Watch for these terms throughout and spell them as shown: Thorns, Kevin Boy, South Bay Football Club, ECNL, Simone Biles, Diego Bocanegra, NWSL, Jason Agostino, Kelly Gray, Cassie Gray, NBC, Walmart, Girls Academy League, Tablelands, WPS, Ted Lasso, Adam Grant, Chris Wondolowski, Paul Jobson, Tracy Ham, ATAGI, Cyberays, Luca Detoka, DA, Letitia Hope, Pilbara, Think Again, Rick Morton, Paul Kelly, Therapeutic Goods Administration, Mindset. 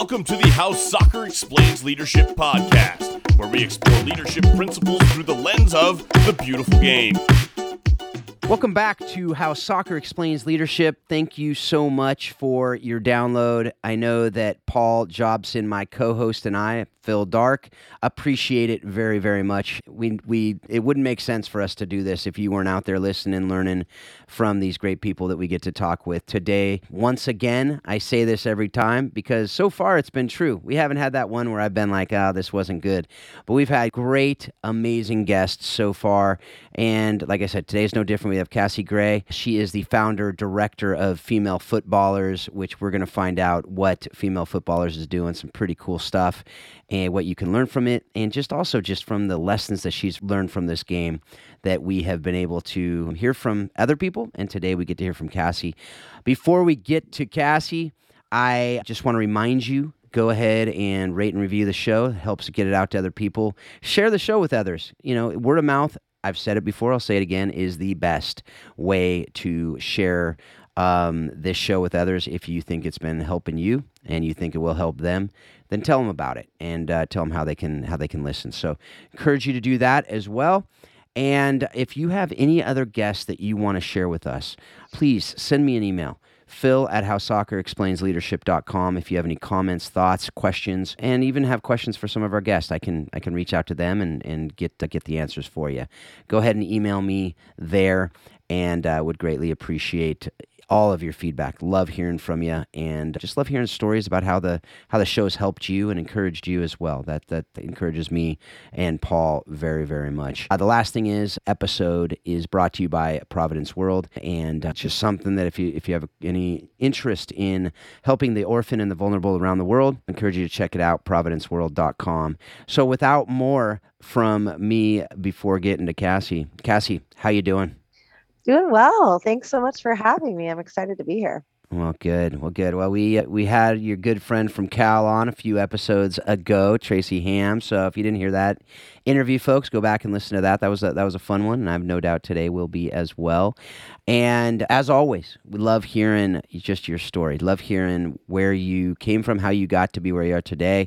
Welcome to the How Soccer Explains Leadership podcast, where we explore leadership principles through the lens of the beautiful game. Welcome back to How Soccer Explains Leadership. Thank you so much for your download. I know that Paul Jobson, my co-host, and I, Phil Dark, appreciate it very, very much. It wouldn't make sense for us to do this if you weren't out there listening, learning from these great people that we get to talk with today. Once again, I say this every time because so far it's been true. We haven't had that one where I've been like, this wasn't good. But we've had great, amazing guests so far. And like I said, today's no different. We have Cassie Gray. She is the founder, director of Female Footballers, which we're going to find out what Female Footballers is doing, some pretty cool stuff, and what you can learn from it, and just from the lessons that she's learned from this game that we have been able to hear from other people, and today we get to hear from Cassie. Before we get to Cassie, I just want to remind you, go ahead and rate and review the show. It helps get it out to other people. Share the show with others. You know, word of mouth, I've said it before, I'll say it again, is the best way to share this show with others. If you think it's been helping you and you think it will help them, then tell them about it and tell them how they can listen. So encourage you to do that as well. And if you have any other guests that you want to share with us, please send me an email. phil@howsoccerexplainsleadership.com. If you have any comments, thoughts, questions, and even have questions for some of our guests, I can reach out to them and get the answers for you. Go ahead and email me there, and I would greatly appreciate all of your feedback. Love hearing from you, and just love hearing stories about how the show's helped you and encouraged you as well. That encourages me and Paul very, very much. The last thing is, episode is brought to you by Providence World, and just something that if you have any interest in helping the orphan and the vulnerable around the world, I encourage you to check it out, providenceworld.com. So without more from me before getting to Cassie. Cassie, how you doing? Doing well. Thanks so much for having me. I'm excited to be here. Well, good. Well, we had your good friend from Cal on a few episodes ago, Tracy Ham. So if you didn't hear that interview, folks, go back and listen to that. That was a fun one, and I have no doubt today will be as well. And as always, we love hearing just your story. Love hearing where you came from, how you got to be where you are today,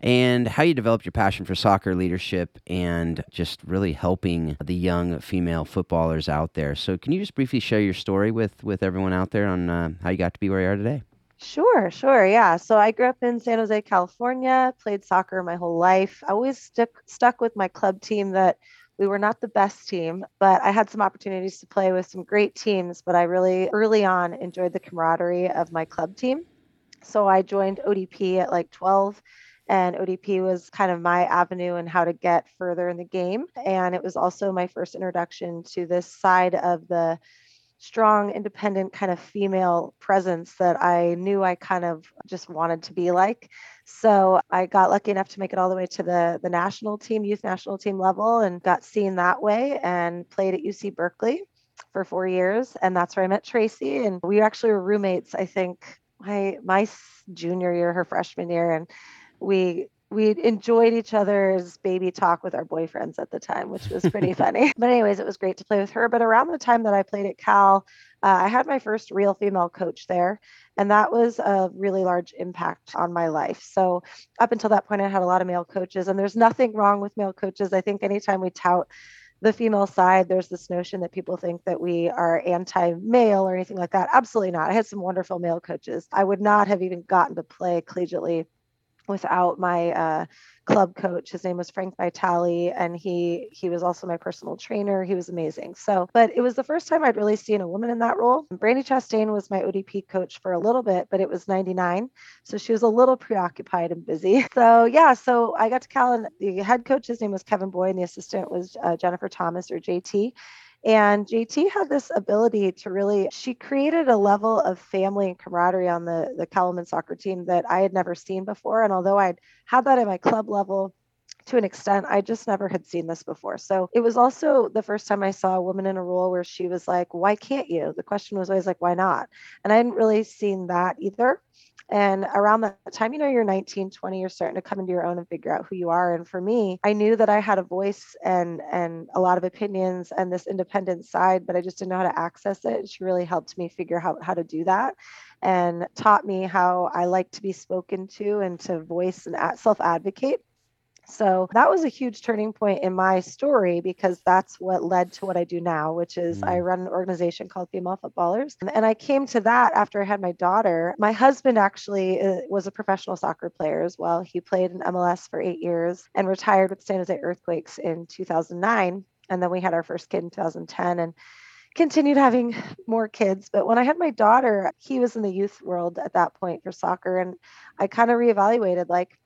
and how you developed your passion for soccer, leadership, and just really helping the young female footballers out there. So can you just briefly share your story with everyone out there on how you got to be where you are today? Sure. Yeah. So I grew up in San Jose, California, played soccer my whole life. I always stuck with my club team. That we were not the best team, but I had some opportunities to play with some great teams, but I really early on enjoyed the camaraderie of my club team. So I joined ODP at like 12, and ODP was kind of my avenue in how to get further in the game. And it was also my first introduction to this side of the strong, independent kind of female presence that I knew I kind of just wanted to be like. So I got lucky enough to make it all the way to the national team, youth national team level, and got seen that way and played at UC Berkeley for 4 years. And that's where I met Tracy. And we actually were roommates, I think, my junior year, her freshman year. And we enjoyed each other's baby talk with our boyfriends at the time, which was pretty funny. But anyways, it was great to play with her. But around the time that I played at Cal, I had my first real female coach there. And that was a really large impact on my life. So up until that point, I had a lot of male coaches. And there's nothing wrong with male coaches. I think anytime we tout the female side, there's this notion that people think that we are anti-male or anything like that. Absolutely not. I had some wonderful male coaches. I would not have even gotten to play collegiately without my club coach. His name was Frank Vitale, and he was also my personal trainer. He was amazing. But it was the first time I'd really seen a woman in that role. Brandy Chastain was my ODP coach for a little bit, but it was 99. So she was a little preoccupied and busy. So I got to Cal, and the head coach, his name was Kevin Boy, and the assistant was Jennifer Thomas, or JT. And JT had this ability to really, she created a level of family and camaraderie on the Cal women's soccer team that I had never seen before. And although I'd had that at my club level to an extent, I just never had seen this before. So it was also the first time I saw a woman in a role where she was like, why can't you? The question was always like, why not? And I hadn't really seen that either. And around that time, you're 19, 20, you're starting to come into your own and figure out who you are. And for me, I knew that I had a voice and a lot of opinions and this independent side, but I just didn't know how to access it. She really helped me figure out how to do that. and taught me how I like to be spoken to and to voice and self-advocate. So that was a huge turning point in my story, because that's what led to what I do now, which is I run an organization called Female Footballers. And I came to that after I had my daughter. My husband actually was a professional soccer player as well. He played in MLS for 8 years and retired with San Jose Earthquakes in 2009. And then we had our first kid in 2010 and continued having more kids. But when I had my daughter, he was in the youth world at that point for soccer. And I kind of reevaluated, like,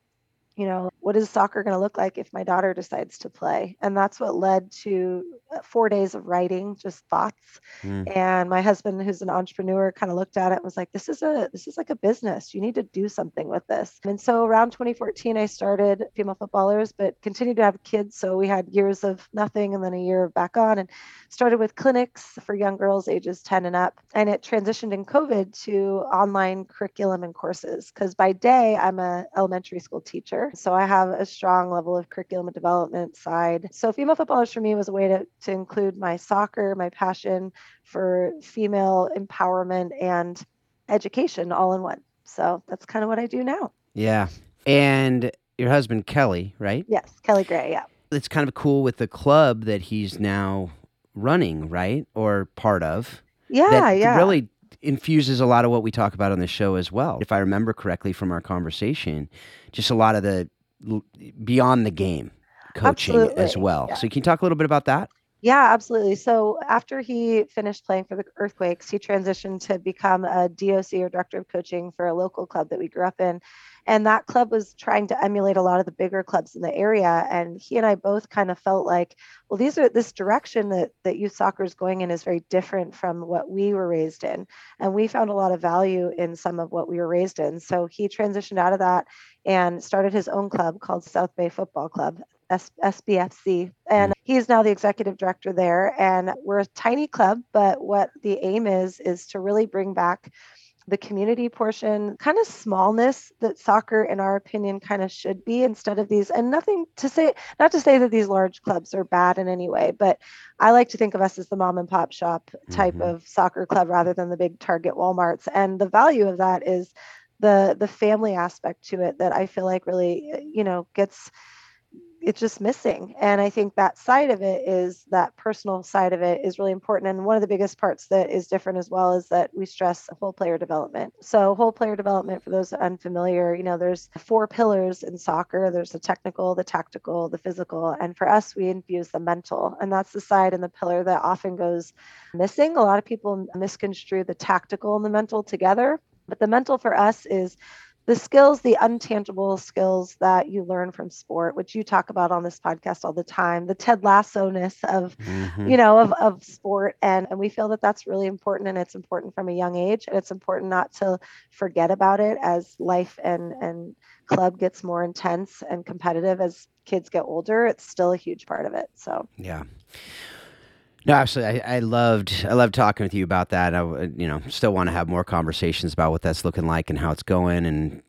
you know, what is soccer going to look like if my daughter decides to play? And that's what led to 4 days of writing, just thoughts. And my husband, who's an entrepreneur, kind of looked at it and was like, this is like a business. You need to do something with this. And so around 2014, I started Female Footballers, but continued to have kids. So we had years of nothing and then a year of back on, and started with clinics for young girls ages 10 and up. And it transitioned in COVID to online curriculum and courses, because by day I'm an elementary school teacher. So I have a strong level of curriculum and development side. So Female Footballers for me was a way to include my soccer, my passion for female empowerment and education all in one. So that's kind of what I do now. Yeah. And your husband, Kelly, right? Yes. Kelly Gray. Yeah. It's kind of cool with the club that he's now running, right? Or part of. Yeah. That really infuses a lot of what we talk about on the show as well. If I remember correctly from our conversation, just a lot of the beyond the game coaching as well. Yeah. So can you talk a little bit about that? Yeah, absolutely. So after he finished playing for the Earthquakes, he transitioned to become a DOC, or director of coaching, for a local club that we grew up in. And that club was trying to emulate a lot of the bigger clubs in the area. And he and I both kind of felt like, well, this direction that youth soccer is going in is very different from what we were raised in. And we found a lot of value in some of what we were raised in. So he transitioned out of that and started his own club called South Bay Football Club, SBFC. And he is now the executive director there. And we're a tiny club, but what the aim is to really bring back the community portion, kind of smallness that soccer, in our opinion, kind of should be, instead of these, and not to say that these large clubs are bad in any way, but I like to think of us as the mom and pop shop type of soccer club rather than the big Target Walmarts. And the value of that is the family aspect to it that I feel like really, you know, it's just missing. And I think that side of it is, that personal side of it is really important. And one of the biggest parts that is different as well is that we stress whole player development. So whole player development, for those unfamiliar, you know, there's 4 pillars in soccer. There's the technical, the tactical, the physical. And for us, we infuse the mental, and that's the side and the pillar that often goes missing. A lot of people misconstrue the tactical and the mental together, but the mental for us is the skills, the untangible skills that you learn from sport, which you talk about on this podcast all the time, the Ted Lasso-ness of, you know, of sport. And we feel that that's really important, and it's important from a young age, and it's important not to forget about it as life and club gets more intense and competitive as kids get older. It's still a huge part of it. So, yeah. No, absolutely. I loved talking with you about that. I, you know, still want to have more conversations about what that's looking like and how it's going, and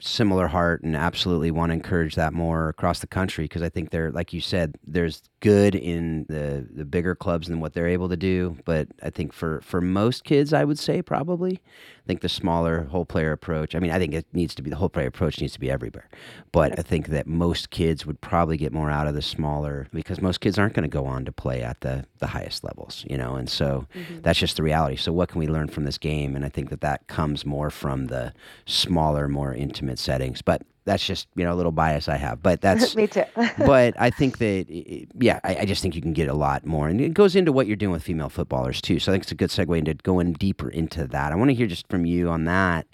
similar heart, and absolutely want to encourage that more across the country, because I think there, like you said, there's good in the bigger clubs and what they're able to do. But I think for most kids, I would say probably, I think the smaller whole player approach, I mean, I think it needs to be, the whole player approach needs to be everywhere. But I think that most kids would probably get more out of the smaller, because most kids aren't going to go on to play at the highest levels, you know? And so that's just the reality. So what can we learn from this game? And I think that comes more from the smaller, more intimate settings. But that's just, you know, a little bias I have, but that's, me too. But I think that, I just think you can get a lot more, and it goes into what you're doing with Female Footballers too. So I think it's a good segue into going deeper into that. I want to hear just from you on that,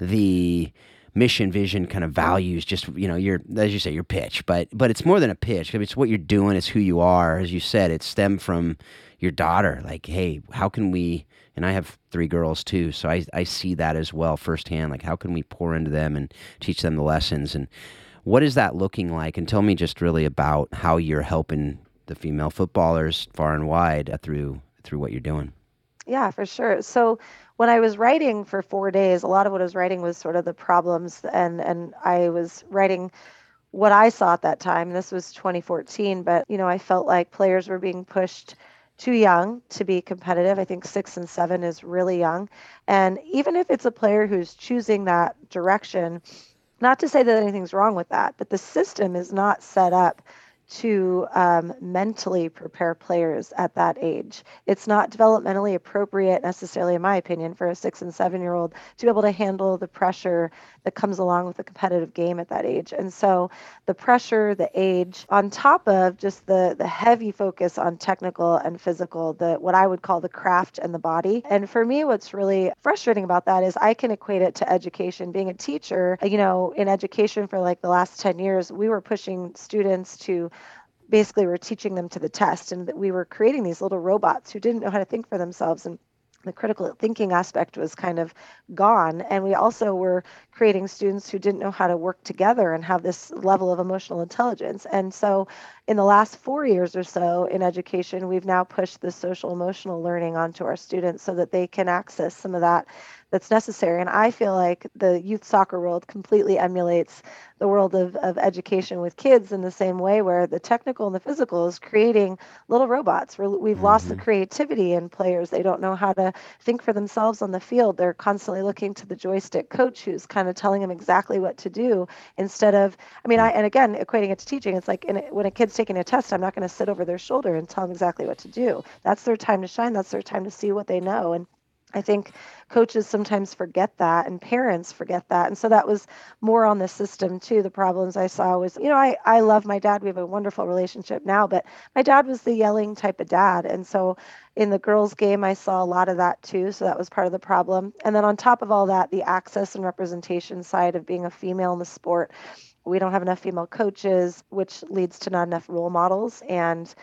the mission, vision, kind of values, just, you know, your, as you say, your pitch, but it's more than a pitch. I mean, it's what you're doing. It's who you are. As you said, it stemmed from your daughter. Like, hey, how can we, and I have 3 girls too, so I see that as well firsthand. Like, how can we pour into them and teach them the lessons? And what is that looking like? And tell me just really about how you're helping the female footballers far and wide through what you're doing. Yeah, for sure. So when I was writing for 4 days, a lot of what I was writing was sort of the problems, and I was writing what I saw at that time. This was 2014, but, you know, I felt like players were being pushed too young to be competitive. I think 6 and 7 is really young. And even if it's a player who's choosing that direction, not to say that anything's wrong with that, but the system is not set up to mentally prepare players at that age. It's not developmentally appropriate necessarily, in my opinion, for a 6 and 7 year old to be able to handle the pressure that comes along with a competitive game at that age. And so the pressure, the age, on top of just the heavy focus on technical and physical, what I would call the craft and the body. And for me, what's really frustrating about that is I can equate it to education. Being a teacher, you know, in education for like the last 10 years, we were pushing students to basically we're teaching them to the test, and that we were creating these little robots who didn't know how to think for themselves, and the critical thinking aspect was kind of gone. And we also were creating students who didn't know how to work together and have this level of emotional intelligence. And so in the last 4 years or so in education, we've now pushed the social emotional learning onto our students so that they can access some of that that's necessary. And I feel like the youth soccer world completely emulates the world of education with kids in the same way, where the technical and the physical is creating little robots. We've lost the creativity in players. They don't know how to think for themselves on the field. They're constantly looking to the joystick coach who's kind of telling them exactly what to do instead of, and again, equating it to teaching, it's like when a kid's taking a test, I'm not going to sit over their shoulder and tell them exactly what to do. That's their time to shine. That's their time to see what they know. And I think coaches sometimes forget that, and parents forget that. And so that was more on the system too. The problems I saw was, I love my dad. We have a wonderful relationship now, but my dad was the yelling type of dad. And so in the girls' game, I saw a lot of that too. So that was part of the problem. And then on top of all that, the access and representation side of being a female in the sport. We don't have enough female coaches, which leads to not enough role models. And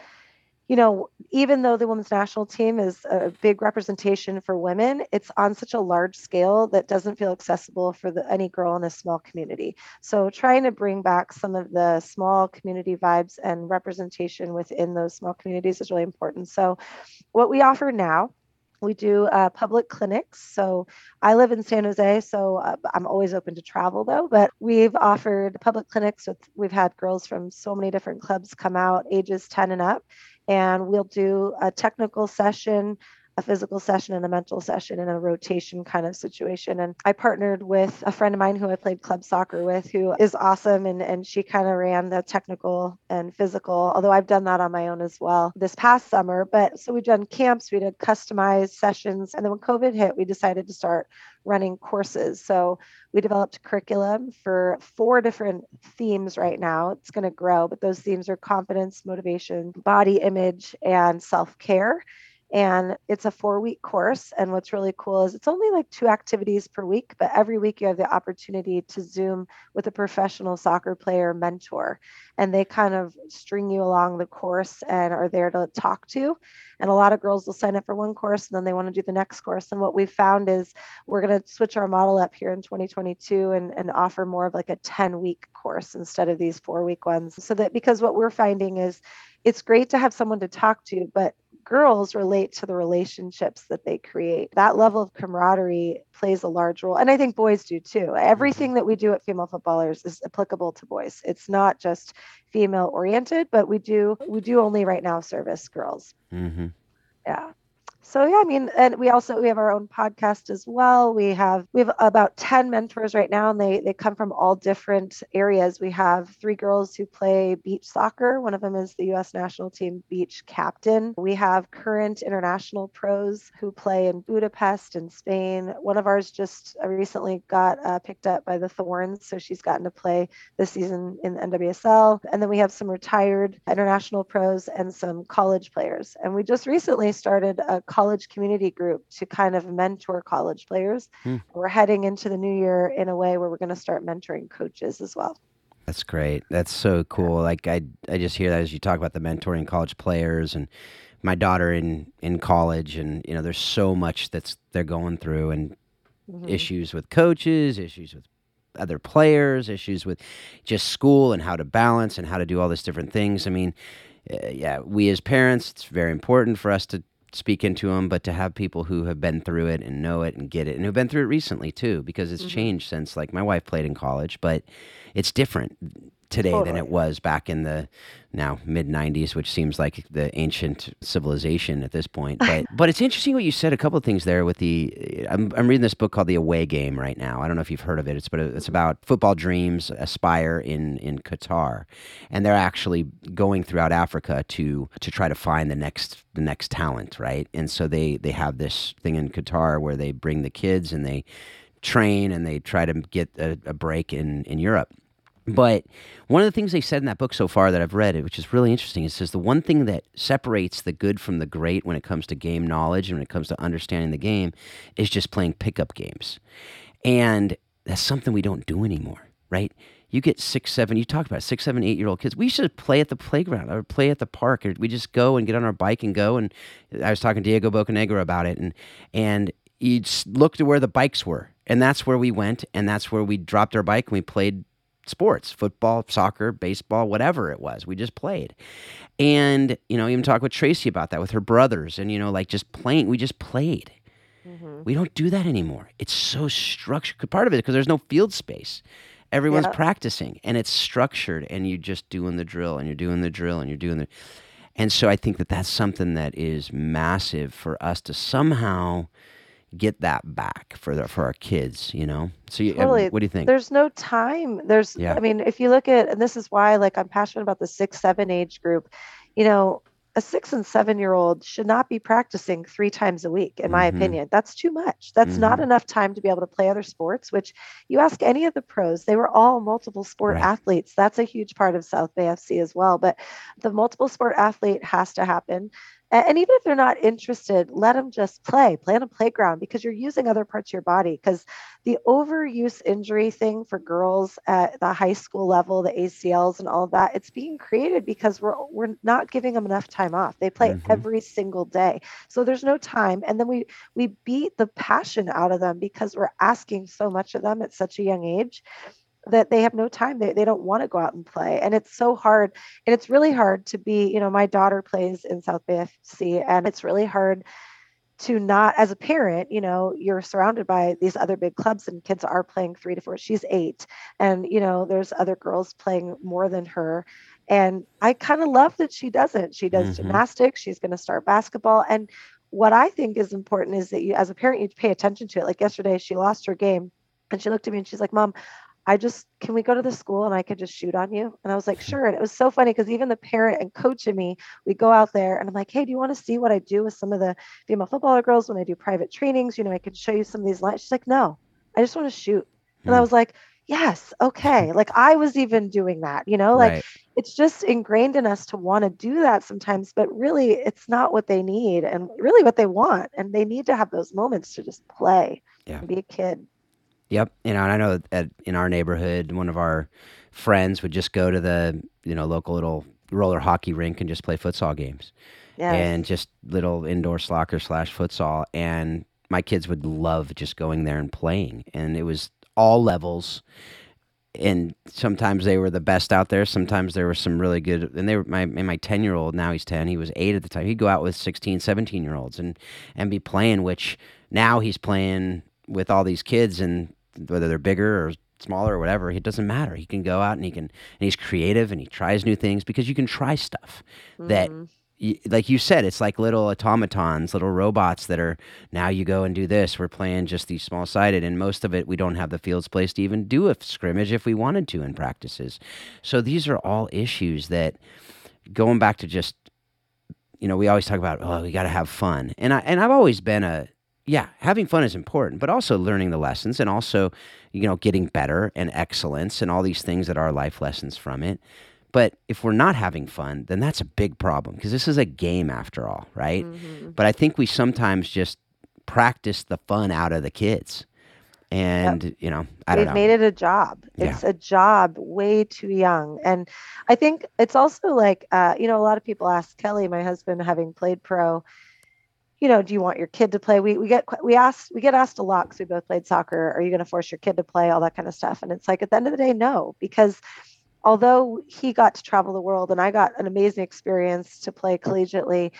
even though the women's national team is a big representation for women, it's on such a large scale that doesn't feel accessible for any girl in a small community. So trying to bring back some of the small community vibes and representation within those small communities is really important. So what we offer now, we do public clinics. So I live in San Jose, so I'm always open to travel though, but we've offered public clinics. We've had girls from so many different clubs come out, ages 10 and up, and we'll do a technical session, a physical session, and a mental session in a rotation kind of situation. And I partnered with a friend of mine who I played club soccer with, who is awesome. And she kind of ran the technical and physical, although I've done that on my own as well this past summer. But so we've done camps, we did customized sessions. And then when COVID hit, we decided to start running courses. So we developed curriculum for 4 different themes right now. It's going to grow, but those themes are confidence, motivation, body image, and self-care. And it's a 4-week course. And what's really cool is it's only like 2 activities per week, but every week you have the opportunity to Zoom with a professional soccer player mentor. And they kind of string you along the course and are there to talk to. And a lot of girls will sign up for one course and then they want to do the next course. And what we've found is we're going to switch our model up here in 2022 and offer more of like a 10-week course instead of these 4-week ones. So that, because what we're finding is it's great to have someone to talk to, but girls relate to the relationships that they create. That level of camaraderie plays a large role. And I think boys do too. Everything that we do at Female Footballers is applicable to boys. It's not just female oriented, but we do only right now service girls. Mm-hmm. Yeah. So yeah, and we have our own podcast as well. We have about 10 mentors right now, and they come from all different areas. We have 3 girls who play beach soccer. One of them is the U.S. national team beach captain. We have current international pros who play in Budapest and Spain. One of ours just recently got picked up by the Thorns, so she's gotten to play this season in the NWSL. And then we have some retired international pros and some college players. And we just recently started a college community group to kind of mentor college players. We're heading into the new year in a way where we're going to start mentoring coaches as well. That's great. That's so cool. Like I just hear that as you talk about the mentoring college players, and my daughter in college, and there's so much that's they're going through, and issues with coaches, issues with other players, issues with just school and how to balance and how to do all these different things. We as parents, it's very important for us to speak into them, but to have people who have been through it and know it and get it, and who've been through it recently too, because it's changed since, like, my wife played in college, but it's different today than it was back in the now mid-90s, which seems like the ancient civilization at this point. But but it's interesting what you said, a couple of things there with the, I'm reading this book called The Away Game right now. I don't know if you've heard of it. It's about football dreams aspire in Qatar. And they're actually going throughout Africa to try to find the next talent, right? And so they have this thing in Qatar where they bring the kids and they train and they try to get a break in Europe. But one of the things they said in that book so far that I've read, which is really interesting, it says the one thing that separates the good from the great when it comes to game knowledge and when it comes to understanding the game is just playing pickup games. And that's something we don't do anymore, right? You get 6, 7, you talked about 6, 7, 8-year-old kids. We should play at the playground or play at the park, or we just go and get on our bike and go. And I was talking to Diego Bocanegra about it, and you'd look to where the bikes were. And that's where we went, and that's where we dropped our bike and we played sports, football, soccer, baseball, whatever it was. We just played. And, you know, even talk with Tracy about that with her brothers and, you know, like just playing. We just played. Mm-hmm. We don't do that anymore. It's so structured. Part of it because there's no field space. Everyone's practicing and it's structured and you're just doing the drill and you're doing the drill and you're doing the... And so I think that that's something that is massive for us to somehow... get that back for our kids, you know? So you, totally. What do you think? There's no time. There's, yeah. I mean, if you look at, and this is why, like, I'm passionate about the 6, 7 age group, you know, a 6 and 7 year old should not be practicing 3 times a week. In my opinion, that's too much. That's not enough time to be able to play other sports, which you ask any of the pros, they were all multiple sport athletes. That's a huge part of South Bay FC as well. But the multiple sport athlete has to happen. And even if they're not interested, let them just play on a playground, because you're using other parts of your body. Because the overuse injury thing for girls at the high school level, the ACLs and all of that, it's being created because we're not giving them enough time off. They play every single day. So there's no time. And then we beat the passion out of them because we're asking so much of them at such a young age that they have no time. They don't want to go out and play. And it's so hard. And it's really hard to be, you know, my daughter plays in South Bay FC, and it's really hard to not, as a parent, you know, you're surrounded by these other big clubs and kids are playing 3 to 4. She's 8. And, you know, there's other girls playing more than her. And I kind of love that she doesn't. She does gymnastics. She's going to start basketball. And what I think is important is that you, as a parent, you pay attention to it. Like yesterday, she lost her game and she looked at me and she's like, Mom, can we go to the school and I could just shoot on you? And I was like, sure. And it was so funny because even the parent and coach in me, we go out there and I'm like, hey, do you want to see what I do with some of the female footballer girls when I do private trainings? You know, I can show you some of these lines. She's like, no, I just want to shoot. And I was like, yes, okay. Like I was even doing that, you know, like it's just ingrained in us to want to do that sometimes, but really it's not what they need and really what they want. And they need to have those moments to just play and be a kid. Yep. You know, and I know that in our neighborhood, one of our friends would just go to the, you know, local little roller hockey rink and just play futsal games and just little indoor soccer/futsal. And my kids would love just going there and playing. And it was all levels. And sometimes they were the best out there. Sometimes there were some really good, and they were my 10-year-old, now he's 10, he was 8 at the time. He'd go out with 16, 17-year-olds and be playing, which now he's playing with all these kids, and whether they're bigger or smaller or whatever, it doesn't matter. He can go out and he's creative and he tries new things, because you can try stuff that, like you said, it's like little automatons, little robots that are, now you go and do this. We're playing just these small sided, and most of it, we don't have the field space to even do a scrimmage if we wanted to in practices. So these are all issues that, going back to just, you know, we always talk about, we got to have fun. And I've always been having fun is important, but also learning the lessons, and also, you know, getting better and excellence and all these things that are life lessons from it. But if we're not having fun, then that's a big problem, because this is a game after all, right? But I think we sometimes just practice the fun out of the kids. And, you know, They've made it a job. It's a job way too young. And I think it's also like, you know, a lot of people ask Kelly, my husband, having played pro, you know, do you want your kid to play? We get asked a lot, because we both played soccer. Are you going to force your kid to play? All that kind of stuff. And it's like, at the end of the day, no, because although he got to travel the world and I got an amazing experience to play collegiately,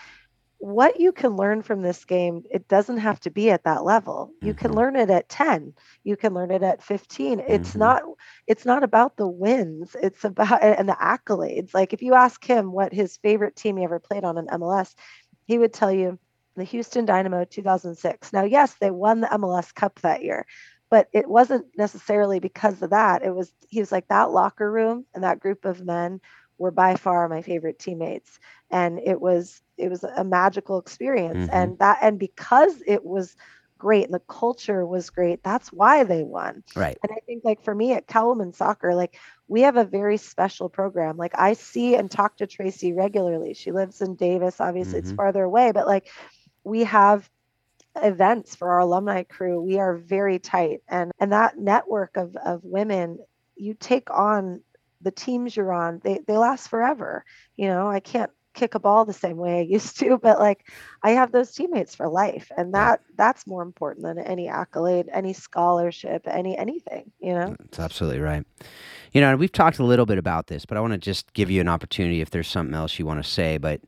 what you can learn from this game, it doesn't have to be at that level. You can learn it at 10. You can learn it at 15. It's not about the wins. It's about, and the accolades. Like if you ask him what his favorite team he ever played on in MLS, he would tell you the Houston Dynamo 2006. Now, yes, they won the MLS Cup that year, but it wasn't necessarily because of that. He was like, that locker room and that group of men were by far my favorite teammates. And it was a magical experience. And because it was great and the culture was great, that's why they won. Right. And I think like for me at Cal Women's Soccer, like we have a very special program. Like I see and talk to Tracy regularly. She lives in Davis, obviously it's farther away, but like we have events for our alumni crew. We are very tight. And that network of women, you take on the teams you're on, they last forever. You know, I can't kick a ball the same way I used to, but like I have those teammates for life. And that's more important than any accolade, any scholarship, anything, you know? That's absolutely right. You know, and we've talked a little bit about this, but I want to just give you an opportunity if there's something else you want to say. But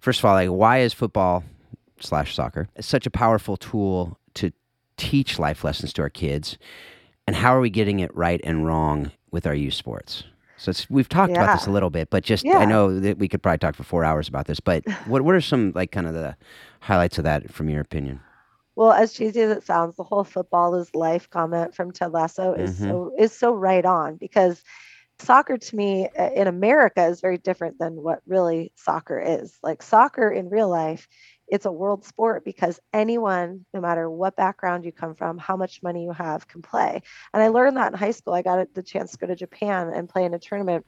first of all, like why is football/soccer such a powerful tool to teach life lessons to our kids? And how are we getting it right and wrong with our youth sports? So we've talked about this a little bit, but just I know that we could probably talk for 4 hours about this, but what are some like kind of the highlights of that from your opinion? Well, as cheesy as it sounds, the whole football is life comment from Ted Lasso is so right on, because soccer to me in America is very different than what really soccer is. Like soccer in real life, it's a world sport because anyone, no matter what background you come from, how much money you have, can play. And I learned that in high school. I got the chance to go to Japan and play in a tournament.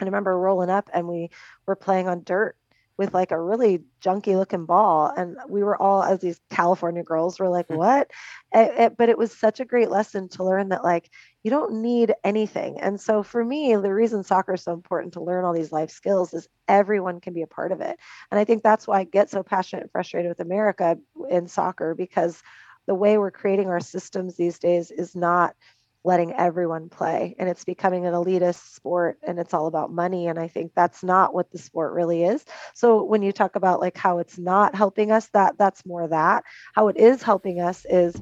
And I remember rolling up and we were playing on dirt with like a really junky looking ball. And we were all, as these California girls, were like, what? But it was such a great lesson to learn that like, you don't need anything. And so for me, the reason soccer is so important to learn all these life skills is everyone can be a part of it. And I think that's why I get so passionate and frustrated with America in soccer, because the way we're creating our systems these days is not letting everyone play, and it's becoming an elitist sport, and it's all about money. And I think that's not what the sport really is. So when you talk about like how it's not helping us, that's more that. How it is helping us is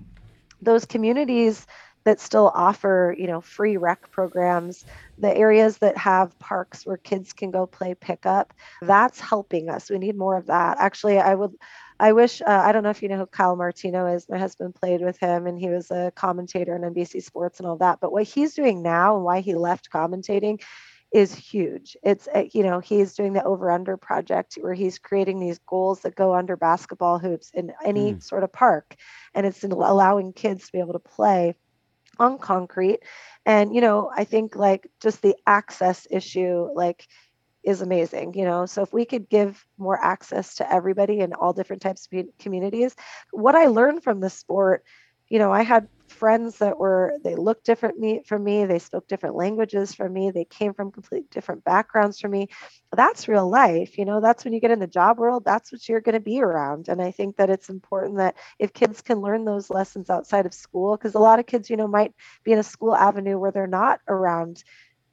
those communities that still offer, you know, free rec programs, the areas that have parks where kids can go play pickup. That's helping us. We need more of that. Actually, I wish, I don't know if you know who Kyle Martino is. My husband played with him and he was a commentator on NBC Sports and all that. But what he's doing now and why he left commentating is huge. It's, you know, he's doing the Over Under Project where he's creating these goals that go under basketball hoops in any sort of park. And it's allowing kids to be able to play on concrete. And, you know, I think like just the access issue, like, is amazing, you know. So if we could give more access to everybody in all different types of communities, what I learned from the sport, you know, I had friends they looked different from me, they spoke different languages from me, they came from completely different backgrounds from me. That's real life, you know. That's when you get in the job world, that's what you're going to be around. And I think that it's important that if kids can learn those lessons outside of school, because a lot of kids, you know, might be in a school avenue where they're not around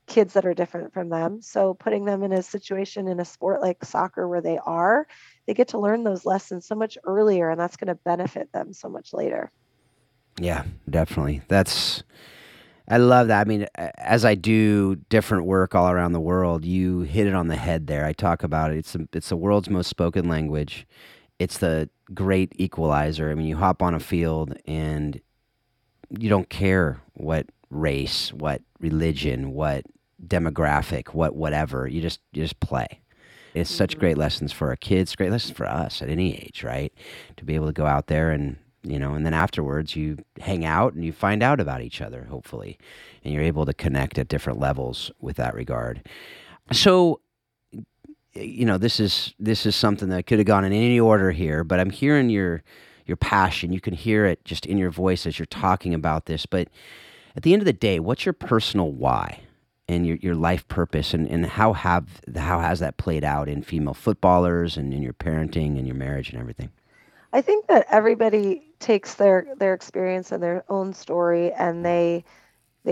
kids that are different from them. So putting them in a situation in a sport like soccer where they are, they get to learn those lessons so much earlier, and that's going to benefit them so much later. Yeah, definitely. I love that. I mean, as I do different work all around the world, you hit it on the head there. I talk about it. It's the world's most spoken language. It's the great equalizer. I mean, you hop on a field and you don't care what race, what religion, what demographic, whatever, you just play. It's such great lessons for our kids, great lessons for us at any age, right? To be able to go out there and, you know, and then afterwards you hang out and you find out about each other, hopefully, and you're able to connect at different levels with that regard. So, you know, this is something that could have gone in any order here, but I'm hearing your passion. You can hear it just in your voice as you're talking about this, but at the end of the day, what's your personal why and your life purpose, and how has that played out in female footballers and in your parenting and your marriage and everything? I think that everybody takes their experience and their own story, and they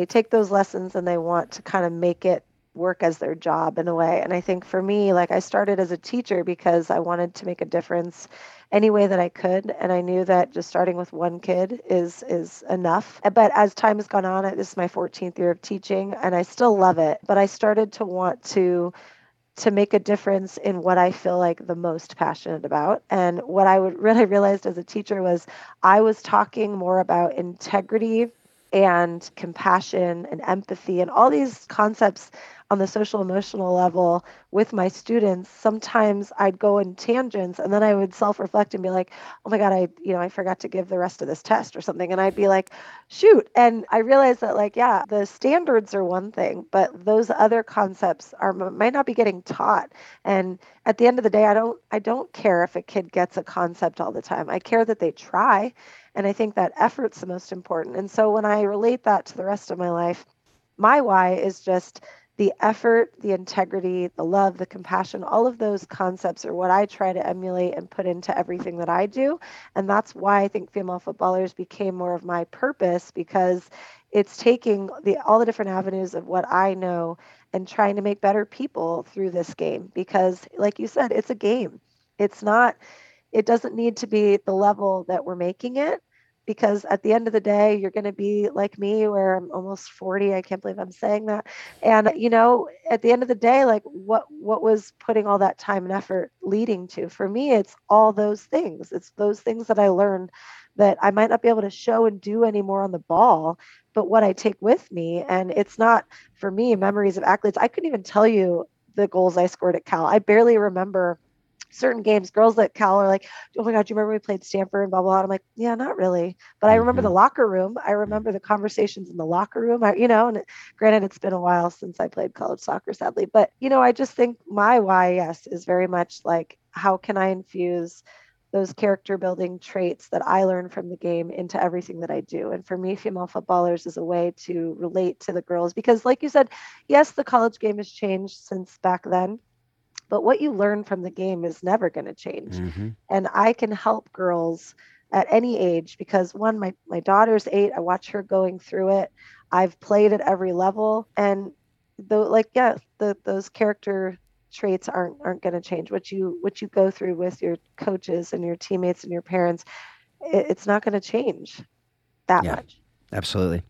take those lessons and they want to kind of make it work as their job in a way. And I think for me, like, I started as a teacher because I wanted to make a difference any way that I could. And I knew that just starting with one kid is enough. But as time has gone on, this is my 14th year of teaching and I still love it. But I started to want to make a difference in what I feel like the most passionate about. And what I would really realized as a teacher was I was talking more about integrity and compassion and empathy and all these concepts on the social emotional level with my students. Sometimes I'd go in tangents and then I would self-reflect and be like, oh my God, I forgot to give the rest of this test or something. And I'd be like, shoot. And I realized that the standards are one thing, but those other concepts might not be getting taught. And at the end of the day, I don't care if a kid gets a concept all the time. I care that they try. And I think that effort's the most important. And so when I relate that to the rest of my life, my why is just the effort, the integrity, the love, the compassion, all of those concepts are what I try to emulate and put into everything that I do. And that's why I think female footballers became more of my purpose, because it's taking all the different avenues of what I know and trying to make better people through this game. Because like you said, it's a game. It doesn't need to be the level that we're making it, because at the end of the day, you're going to be like me where I'm almost 40. I can't believe I'm saying that. And, at the end of the day, like what was putting all that time and effort leading to? For me, it's all those things. It's those things that I learned that I might not be able to show and do anymore on the ball, but what I take with me. And it's not, for me, memories of accolades. I couldn't even tell you the goals I scored at Cal. I barely remember certain games. Girls at Cal are like, oh my God, do you remember we played Stanford and blah, blah, blah. I'm like, yeah, not really. But I remember the locker room. I remember the conversations in the locker room, and granted, it's been a while since I played college soccer, sadly. But, I just think my why, yes, is very much like, how can I infuse those character building traits that I learn from the game into everything that I do? And for me, female footballers is a way to relate to the girls, because like you said, yes, the college game has changed since back then, but what you learn from the game is never going to change. Mm-hmm. And I can help girls at any age because, one, my daughter's 8. I watch her going through it. I've played at every level. And those character traits aren't going to change. What you go through with your coaches and your teammates and your parents, it's not going to change that much. Absolutely.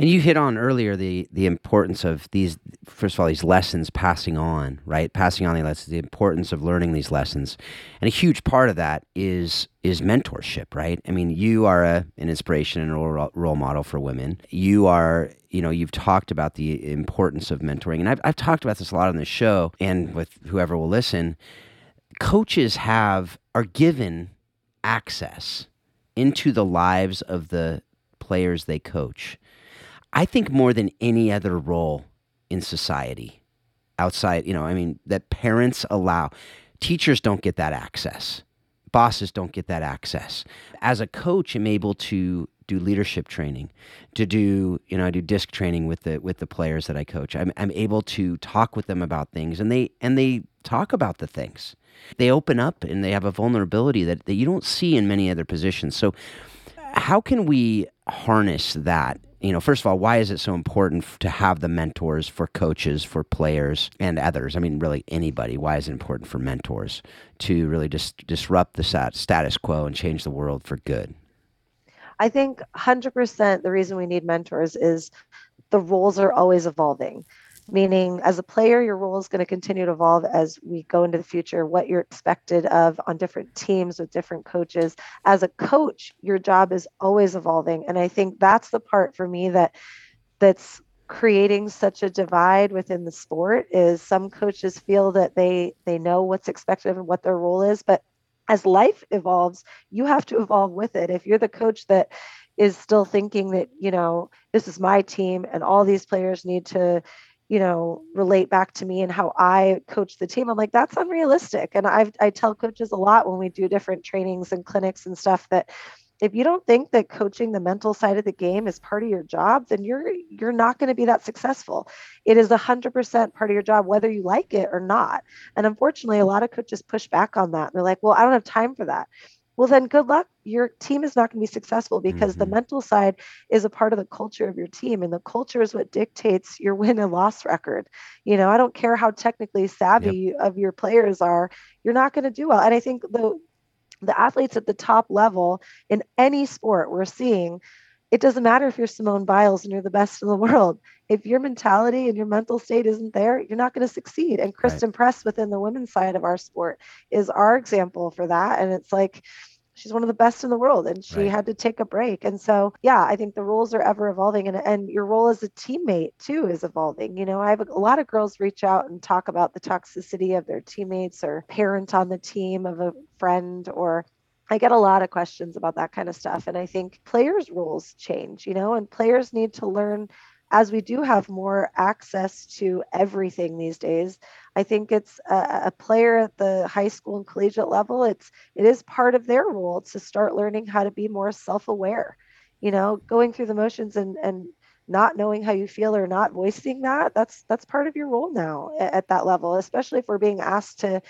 And you hit on earlier the importance of these, first of all, these lessons passing on, right? Passing on the lessons, the importance of learning these lessons. And a huge part of that is mentorship, right? I mean, you are an inspiration and a role model for women. You are, you've talked about the importance of mentoring. And I've talked about this a lot on the show and with whoever will listen. Coaches are given access into the lives of the players they coach, I think, more than any other role in society outside, that parents allow. Teachers don't get that access. Bosses don't get that access. As a coach, I'm able to do leadership training, to do, I do disc training with the players that I coach. I'm able to talk with them about things, and they talk about the things. They open up and they have a vulnerability that you don't see in many other positions. So how can we harness that? First of all, why is it so important to have the mentors for coaches, for players, and others? I mean, really anybody. Why is it important for mentors to really just disrupt the status quo and change the world for good? I think 100% the reason we need mentors is the roles are always evolving. Meaning, as a player, your role is going to continue to evolve as we go into the future, what you're expected of on different teams with different coaches. As a coach, your job is always evolving. And I think that's the part for me that's creating such a divide within the sport, is some coaches feel that they know what's expected and what their role is. But as life evolves, you have to evolve with it. If you're the coach that is still thinking that, this is my team and all these players need to relate back to me and how I coach the team, I'm like, that's unrealistic. And I tell coaches a lot when we do different trainings and clinics and stuff that if you don't think that coaching the mental side of the game is part of your job, then you're not going to be that successful. It is 100% part of your job, whether you like it or not. And unfortunately, a lot of coaches push back on that. They're like, well, I don't have time for that. well, then good luck. Your team is not going to be successful because the mental side is a part of the culture of your team. And the culture is what dictates your win and loss record. You know, I don't care how technically savvy of your players are, you're not going to do well. And I think the athletes at the top level in any sport we're seeing, it doesn't matter if you're Simone Biles and you're the best in the world. If your mentality and your mental state isn't there, you're not going to succeed. And Kristen Press within the women's side of our sport is our example for that. And it's like, she's one of the best in the world and she had to take a break. And so, yeah, I think the roles are ever evolving, and your role as a teammate too is evolving. You know, I have a lot of girls reach out and talk about the toxicity of their teammates or parent on the team of a friend, or I get a lot of questions about that kind of stuff. And I think players' roles change, you know, and players need to learn, as we do have more access to everything these days. I think it's a player at the high school and collegiate level, it is part of their role to start learning how to be more self-aware, you know, going through the motions and not knowing how you feel or not voicing that's part of your role now at that level, especially if we're being asked to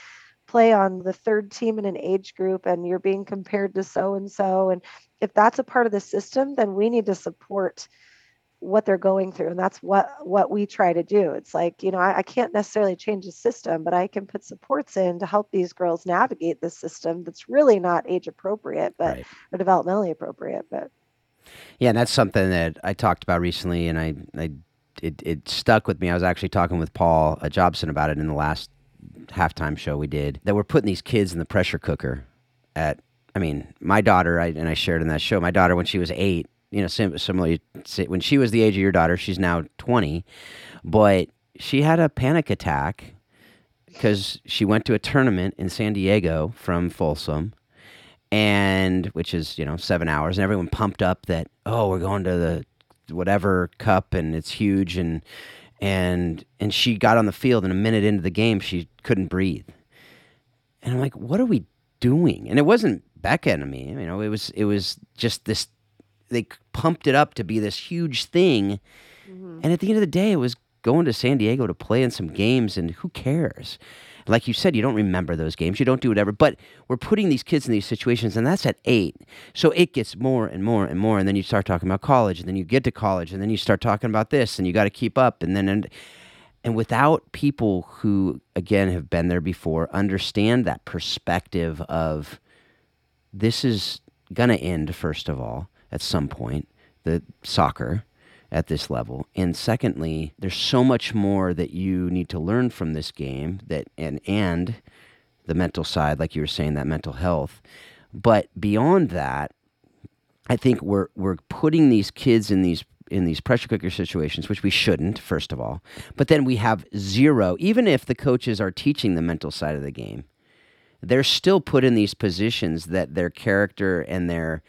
play on the third team in an age group and you're being compared to so-and-so. And if that's a part of the system, then we need to support what they're going through. And that's what we try to do. It's like, you know, I can't necessarily change the system, but I can put supports in to help these girls navigate this system that's really not age appropriate, but or developmentally appropriate. But yeah, and that's something that I talked about recently, and it stuck with me. I was actually talking with Paul Jobson about it in the last halftime show we did, that we're putting these kids in the pressure cooker. My daughter, and I shared in that show, my daughter, when she was 8, you know, similarly, when she was the age of your daughter, she's now 20, but she had a panic attack because she went to a tournament in San Diego from Folsom, and which is, you know, 7 hours, and everyone pumped up that, oh, we're going to the whatever cup and it's huge, and she got on the field, and a minute into the game, she couldn't breathe. And I'm like, what are we doing? And it wasn't Becca and me. You know, it was just this, they pumped it up to be this huge thing. Mm-hmm. And at the end of the day, it was going to San Diego to play in some games, and who cares? Like you said, you don't remember those games. You don't do whatever. But we're putting these kids in these situations, and that's at 8. So it gets more and more and more, and then you start talking about college, and then you get to college, and then you start talking about this, and you got to keep up. And then and without people who, again, have been there before, understand that perspective of this is going to end, first of all, at some point, the soccer at this level. And secondly, there's so much more that you need to learn from this game, that and the mental side, like you were saying, that mental health. But beyond that, I think we're putting these kids in these pressure cooker situations, which we shouldn't, first of all. But then we have zero, even if the coaches are teaching the mental side of the game, they're still put in these positions that their character and their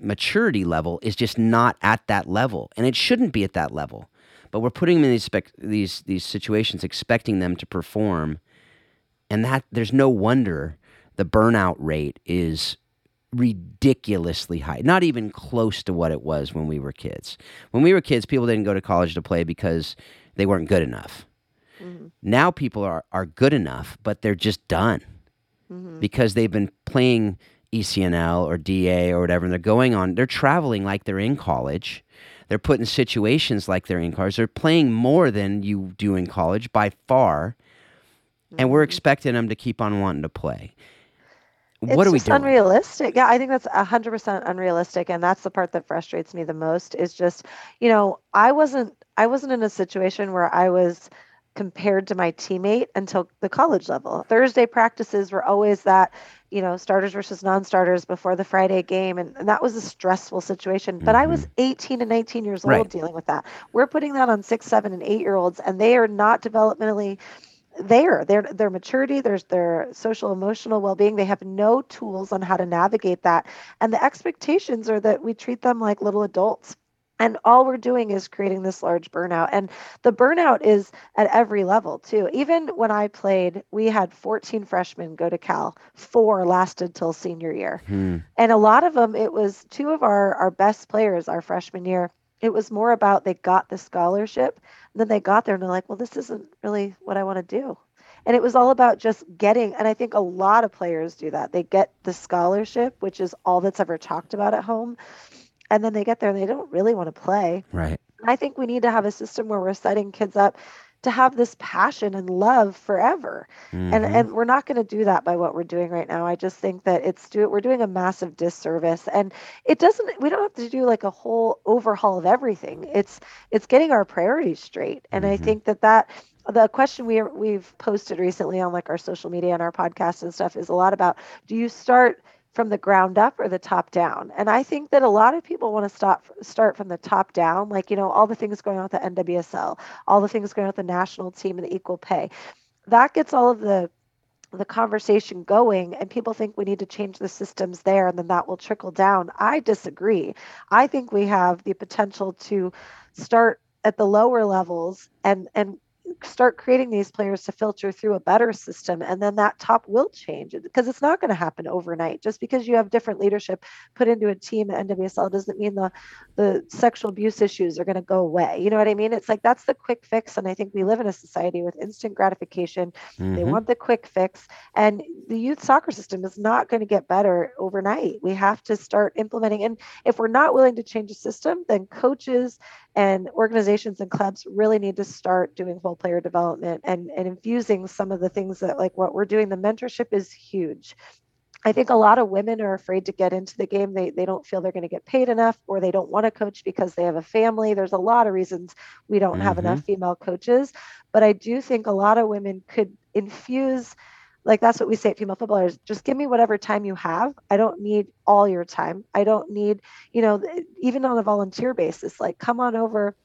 maturity level is just not at that level, and it shouldn't be at that level. But we're putting them in these situations, expecting them to perform, and that there's no wonder the burnout rate is ridiculously high. Not even close to what it was when we were kids. When we were kids, people didn't go to college to play because they weren't good enough. Mm-hmm. Now people are good enough, but they're just done because they've been playing ECNL or DA or whatever, and they're traveling like they're in college. They're put in situations like they're in college. They're playing more than you do in college by far, and we're expecting them to keep on wanting to play. What are we doing? It's just unrealistic. Yeah, I think that's 100% unrealistic, and that's the part that frustrates me the most is just, you know, I wasn't in a situation where I was compared to my teammate until the college level. Thursday practices were always that, you know, starters versus non-starters before the Friday game. And that was a stressful situation, but I was 18 and 19 years old dealing with that. We're putting that on 6, 7, and 8-year-olds, and they are not developmentally there. Their maturity, their social, emotional well-being, they have no tools on how to navigate that. And the expectations are that we treat them like little adults. And all we're doing is creating this large burnout. And the burnout is at every level, too. Even when I played, we had 14 freshmen go to Cal. 4 lasted till senior year. And a lot of them, it was 2 of our best players our freshman year. It was more about they got the scholarship. And then they got there and they're like, well, this isn't really what I want to do. And it was all about just getting, and I think a lot of players do that. They get the scholarship, which is all that's ever talked about at home. And then they get there and they don't really want to play. Right. And I think we need to have a system where we're setting kids up to have this passion and love forever. Mm-hmm. And we're not going to do that by what we're doing right now. I just think that we're doing a massive disservice, and we don't have to do like a whole overhaul of everything. It's getting our priorities straight. And mm-hmm. I think that the question we've posted recently on like our social media and our podcast and stuff is a lot about, do you start from the ground up or the top down? And I think that a lot of people want to start from the top down, like, you know, all the things going on with the NWSL, all the things going on with the national team and the equal pay. That gets all of the conversation going, and people think we need to change the systems there and then that will trickle down. I disagree. I think we have the potential to start at the lower levels and start creating these players to filter through a better system, and then that top will change, because it's not going to happen overnight. Just because you have different leadership put into a team at NWSL doesn't mean the sexual abuse issues are going to go away. You know what I mean? It's like, that's the quick fix, and I think we live in a society with instant gratification. Mm-hmm. They want the quick fix, and the youth soccer system is not going to get better overnight. We have to start implementing, and if we're not willing to change the system, then coaches and organizations and clubs really need to start doing whole player development and infusing some of the things that, like what we're doing. The mentorship is huge. I think a lot of women are afraid to get into the game. They don't feel they're going to get paid enough, or they don't want to coach because they have a family. There's a lot of reasons we don't mm-hmm. have enough female coaches. But I do think a lot of women could infuse, like, that's what we say at Female Footballers, just give me whatever time you have. I don't need all your time. I don't need, you know, even on a volunteer basis, like, come on over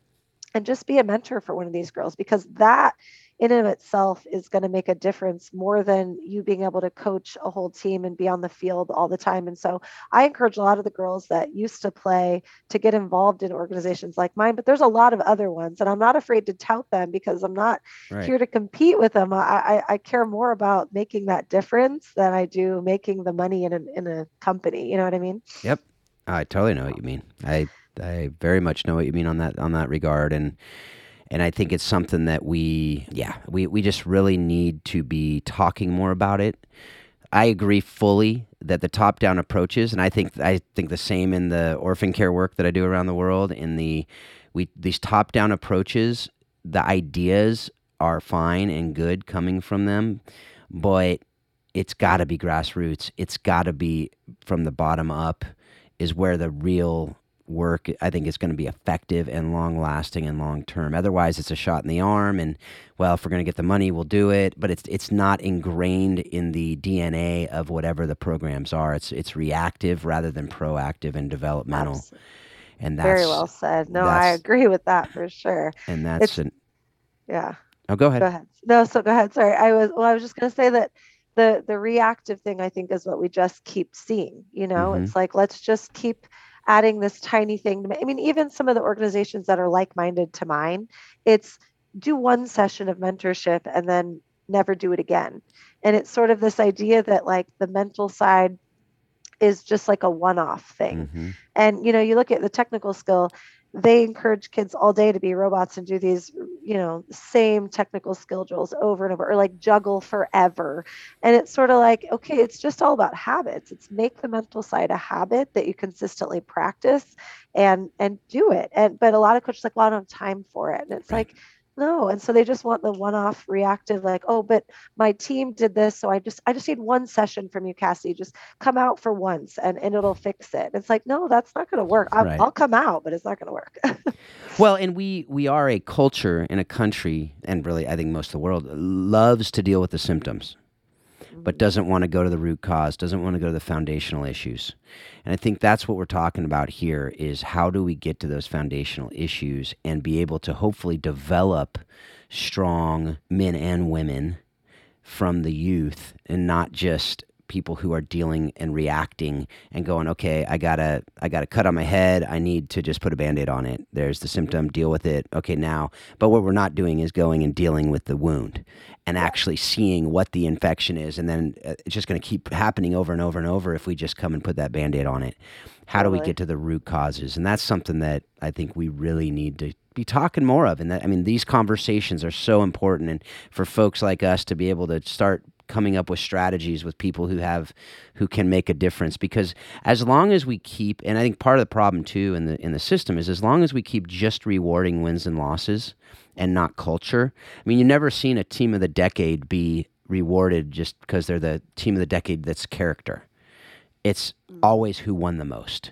and just be a mentor for one of these girls, because that in and of itself is going to make a difference more than you being able to coach a whole team and be on the field all the time. And so I encourage a lot of the girls that used to play to get involved in organizations like mine, but there's a lot of other ones, and I'm not afraid to tout them because I'm not right. here to compete with them. I care more about making that difference than I do making the money in a company. You know what I mean? Yep. I totally know what you mean. I very much know what you mean on that regard. And I think it's something that we just really need to be talking more about it. I agree fully that the top-down approaches, and I think the same in the orphan care work that I do around the world, in these top-down approaches, the ideas are fine and good coming from them, but it's got to be grassroots. It's got to be from the bottom up is where the real work, I think, is going to be effective and long-lasting and long-term. Otherwise, it's a shot in the arm, and, well, if we're going to get the money, we'll do it. But it's not ingrained in the DNA of whatever the programs are. It's reactive rather than proactive and developmental. Absolutely. And that's very well said. No, I agree with that for sure. And yeah. Oh, go ahead. No, so go ahead. Sorry, I was just going to say that the reactive thing, I think, is what we just keep seeing. You know, mm-hmm. It's like, let's just keep adding this tiny thing. I mean, even some of the organizations that are like-minded to mine, it's do one session of mentorship and then never do it again. And it's sort of this idea that, like, the mental side is just like a one-off thing. Mm-hmm. And, you know, you look at the technical skill, they encourage kids all day to be robots and do these, you know, same technical skill drills over and over, or like juggle forever. And it's sort of like, okay, it's just all about habits. It's make the mental side a habit that you consistently practice and do it. But a lot of coaches are like, well, I don't have time for it. And it's like, no. And so they just want the one-off reactive, like, oh, but my team did this, so I just need one session from you, Cassie. Just come out for once and it'll fix it. It's like, no, that's not going to work. I'll come out, but it's not going to work. Well, and we are a culture in a country, and really I think most of the world, loves to deal with the symptoms, but doesn't want to go to the root cause, doesn't want to go to the foundational issues. And I think that's what we're talking about here, is how do we get to those foundational issues and be able to hopefully develop strong men and women from the youth, and not just people who are dealing and reacting and going, okay, I got a cut on my head, I need to just put a Band-Aid on it. There's the symptom, deal with it. Okay, now. But what we're not doing is going and dealing with the wound and actually seeing what the infection is, and then it's just going to keep happening over and over and over if we just come and put that Band-Aid on it. How do we get to the root causes? And that's something that I think we really need to be talking more of. And that, I mean, these conversations are so important, and for folks like us to be able to start coming up with strategies with people who can make a difference. Because as long as we keep, and I think part of the problem too in the system is, as long as we keep just rewarding wins and losses and not culture. I mean, you've never seen a team of the decade be rewarded just because they're the team of the decade. That's character. It's always who won the most.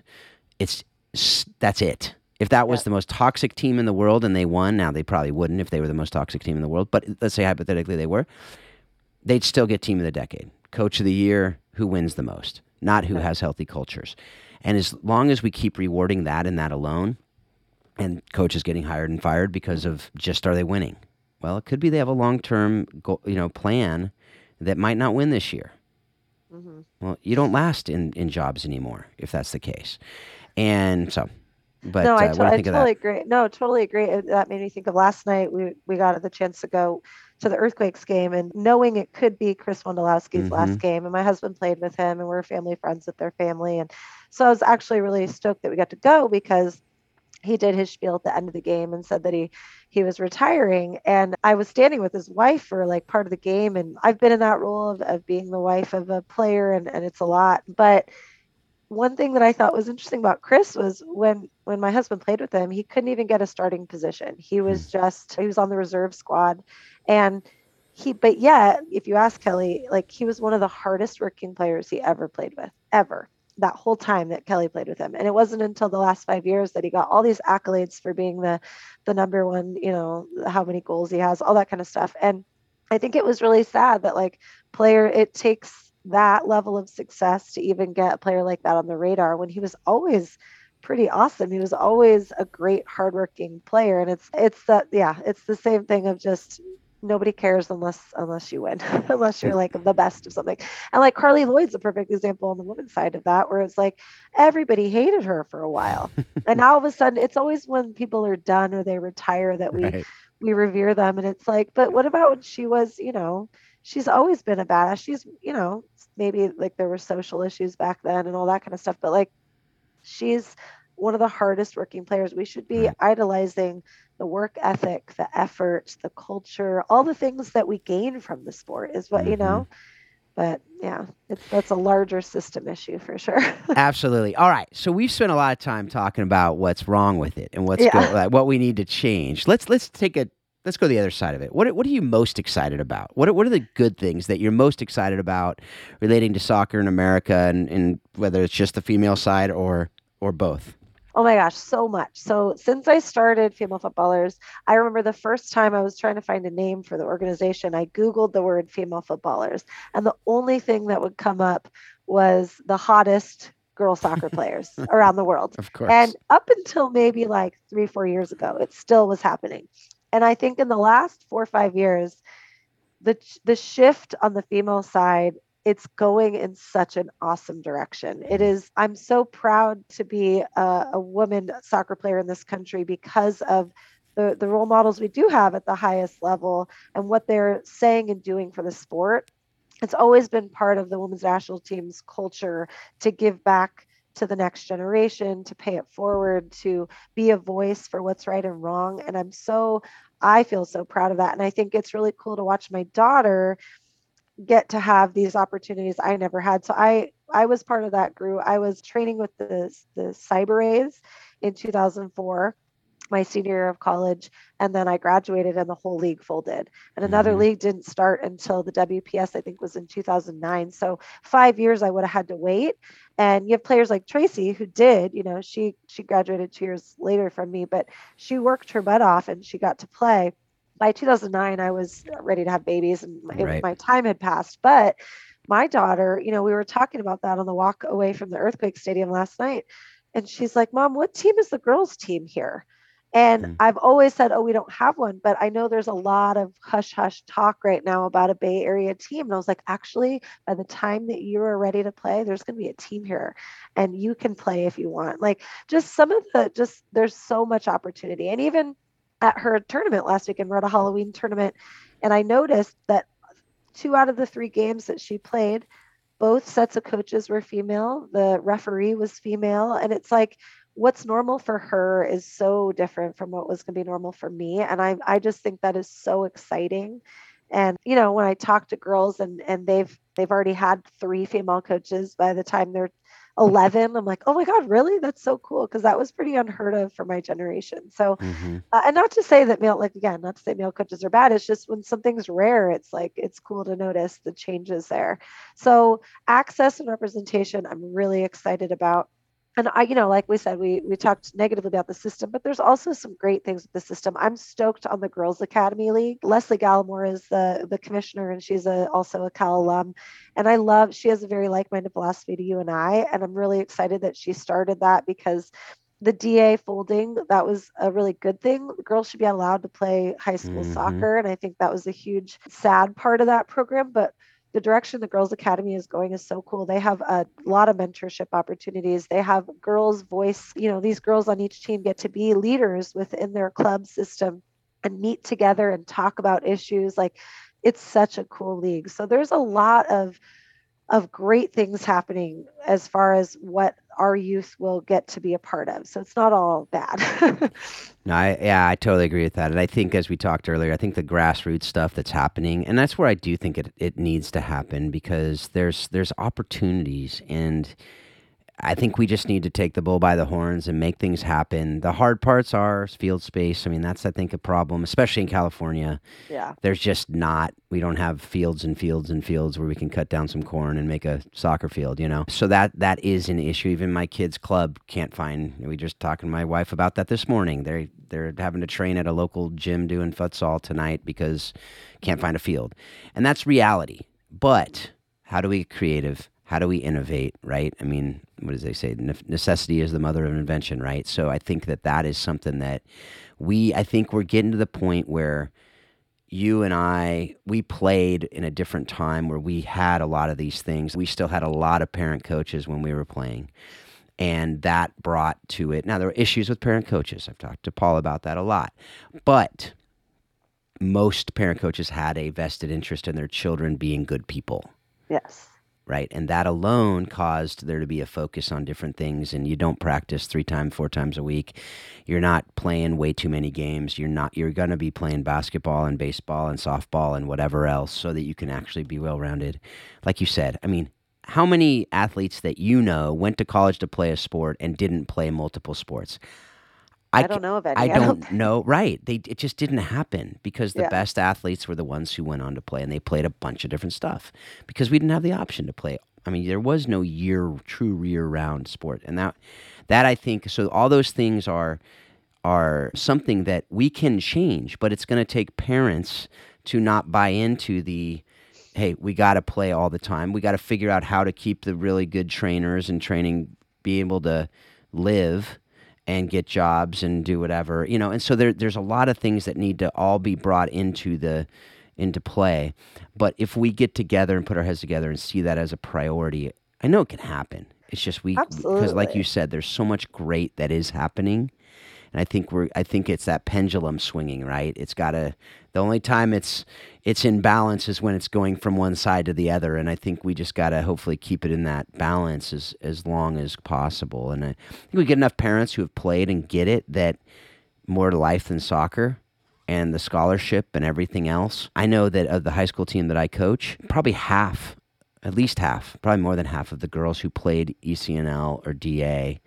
That's it. If that was the most toxic team in the world and they won, now they probably wouldn't if they were the most toxic team in the world, but let's say hypothetically they were, they'd still get team of the decade, coach of the year, who wins the most, not who has healthy cultures. And as long as we keep rewarding that and that alone, and coaches getting hired and fired because of just, are they winning? Well, it could be they have a long-term goal, plan that might not win this year. Mm-hmm. Well, you don't last in jobs anymore if that's the case. And so, but no, what do you think of that? Totally agree. That made me think of last night. We got the chance to go to the Earthquakes game, and knowing it could be Chris Wondolowski's last game, and my husband played with him, and we're family friends with their family. And so I was actually really stoked that we got to go, because he did his spiel at the end of the game and said that he was retiring. And I was standing with his wife for like part of the game. And I've been in that role of being the wife of a player, and it's a lot. But one thing that I thought was interesting about Chris was when my husband played with him, he couldn't even get a starting position. He was on the reserve squad. But yet, if you ask Kelly, like, he was one of the hardest working players he ever played with, ever. That whole time that Kelly played with him. And it wasn't until the last 5 years that he got all these accolades for being the number one, how many goals he has, all that kind of stuff. And I think it was really sad that it takes that level of success to even get a player like that on the radar, when he was always pretty awesome. He was always a great, hardworking player. And it's the same thing of just, nobody cares unless you win, unless you're like the best of something. And like Carly Lloyd's a perfect example on the women's side of that, where it's like everybody hated her for a while. And now all of a sudden, it's always when people are done or they retire that we revere them. And it's like, but what about when she was, she's always been a badass. She's, maybe like there were social issues back then and all that kind of stuff. But like, she's one of the hardest working players. We should be idolizing the work ethic, the effort, the culture, all the things that we gain from the sport is what, but yeah, that's a larger system issue for sure. Absolutely. All right. So we've spent a lot of time talking about what's wrong with it and what's good, like what we need to change. Let's go to the other side of it. What are you most excited about? What are the good things that you're most excited about relating to soccer in America, and whether it's just the female side or both? Oh my gosh, so much. So since I started Female Footballers, I remember the first time I was trying to find a name for the organization, I Googled the word Female Footballers, and the only thing that would come up was the hottest girl soccer players around the world. Of course. And up until maybe 3-4 years ago, it still was happening. And I think in the last 4 or 5 years, the shift on the female side, it's going in such an awesome direction. It is. I'm so proud to be a woman soccer player in this country because of the role models we do have at the highest level and what they're saying and doing for the sport. It's always been part of the women's national team's culture to give back to the next generation, to pay it forward, to be a voice for what's right and wrong. And I feel so proud of that. And I think it's really cool to watch my daughter get to have these opportunities I never had. So I was part of that group. I was training with the Cyberays in 2004, my senior year of college. And then I graduated and the whole league folded. And another league didn't start until the WPS, I think, was in 2009. So 5 years I would have had to wait. And you have players like Tracy who did, she graduated 2 years later from me, but she worked her butt off and she got to play. By 2009, I was ready to have babies and my time had passed. But my daughter, we were talking about that on the walk away from the Earthquake Stadium last night. And she's like, Mom, what team is the girls team here? And I've always said, we don't have one. But I know there's a lot of hush-hush talk right now about a Bay Area team. And I was like, actually, by the time that you are ready to play, there's going to be a team here. And you can play if you want. Like, just some of there's so much opportunity. And even at her tournament last weekend, we're at a Halloween tournament. And I noticed that 2 out of the 3 games that she played, both sets of coaches were female. The referee was female. And it's like, what's normal for her is so different from what was going to be normal for me. And I just think that is so exciting. And, you know, when I talk to girls and they've already had 3 female coaches by the time they're 11, I'm like, oh my God, really? That's so cool. Cause that was pretty unheard of for my generation. So, and not to say that not to say male coaches are bad. It's just when something's rare, it's like, it's cool to notice the changes there. So access and representation, I'm really excited about. And I, you know, like we said, we talked negatively about the system, but there's also some great things with the system. I'm stoked on the Girls Academy League. Leslie Gallimore is the commissioner, and she's also a Cal alum. And she has a very like-minded philosophy to you and I, and I'm really excited that she started that, because the DA folding, that was a really good thing. Girls should be allowed to play high school soccer. And I think that was a huge sad part of that program, but the direction the Girls Academy is going is so cool. They have a lot of mentorship opportunities. They have girls' voice. You know, these girls on each team get to be leaders within their club system and meet together and talk about issues. Like, it's such a cool league. So there's a lot of great things happening as far as what our youth will get to be a part of. So it's not all bad. No, I totally agree with that. And I think, as we talked earlier, I think the grassroots stuff that's happening, and that's where I do think it needs to happen, because there's opportunities, and I think we just need to take the bull by the horns and make things happen. The hard parts are field space. I mean, that's, I think, a problem, especially in California. Yeah. There's just we don't have fields and fields and fields where we can cut down some corn and make a soccer field, you know? So that is an issue. Even my kids' club can't find, we just talking to my wife about that this morning. They're having to train at a local gym doing futsal tonight because can't find a field. And that's reality. But how do we get creative? How do we innovate, right? I mean, what do they say? Necessity is the mother of invention, right? So I think that is something that I think we're getting to the point where you and I, we played in a different time where we had a lot of these things. We still had a lot of parent coaches when we were playing. And that brought to it. Now, there were issues with parent coaches. I've talked to Paul about that a lot. But most parent coaches had a vested interest in their children being good people. Yes. Right. And that alone caused there to be a focus on different things. And you don't practice 3 times, 4 times a week. You're not playing way too many games. You're going to be playing basketball and baseball and softball and whatever else so that you can actually be well-rounded. Like you said, I mean, how many athletes that you know went to college to play a sport and didn't play multiple sports? I don't know of any. I don't know. Right. It just didn't happen, because the best athletes were the ones who went on to play, and they played a bunch of different stuff because we didn't have the option to play. I mean, there was no true year-round sport. And that I think, so all those things are something that we can change, but it's going to take parents to not buy into the, hey, we got to play all the time. We got to figure out how to keep the really good trainers and training, be able to live and get jobs and do whatever, you know. And so there's a lot of things that need to all be brought into play. But if we get together and put our heads together and see that as a priority, I know it can happen. It's just because, like you said, there's so much great that is happening, and I think it's that pendulum swinging, right? It's gotta. The only time it's in balance is when it's going from one side to the other, and I think we just got to hopefully keep it in that balance as long as possible. And I think we get enough parents who have played and get it, that more to life than soccer and the scholarship and everything else. I know that of the high school team that I coach, probably half, at least half, probably more than half of the girls who played ECNL or DA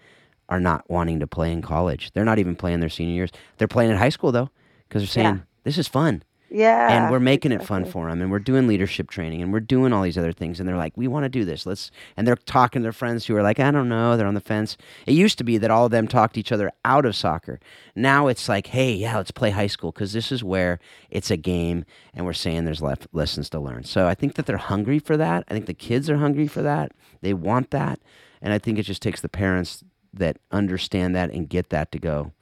are not wanting to play in college. They're not even playing their senior years. They're playing at high school, though, because they're saying, this is fun. Yeah. And we're making it fun for them. And we're doing leadership training, and we're doing all these other things. And they're like, we want to do this. And they're talking to their friends who are like, I don't know. They're on the fence. It used to be that all of them talked each other out of soccer. Now it's like, hey, yeah, let's play high school, because this is where it's a game. And we're saying there's lessons to learn. So I think that they're hungry for that. I think the kids are hungry for that. They want that. And I think it just takes the parents that understand that and get that to go,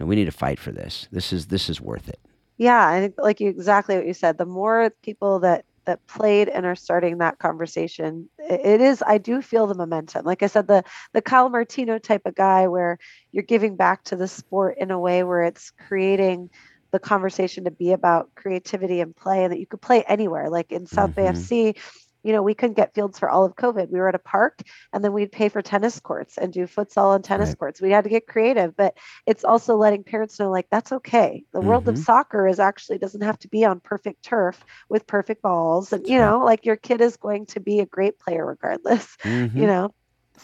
no, we need to fight for this. This is worth it. Yeah, I think exactly what you said. The more people that played and are starting that conversation, it is. I do feel the momentum. Like I said, the Kyle Martino type of guy, where you're giving back to the sport in a way where it's creating the conversation to be about creativity and play, and that you could play anywhere. Like in South Bay FC, you know, we couldn't get fields for all of COVID. We were at a park, and then we'd pay for tennis courts and do futsal on tennis courts. We had to get creative, but it's also letting parents know, like, that's okay. The world of soccer is actually doesn't have to be on perfect turf with perfect balls. And, you know, like your kid is going to be a great player regardless, you know?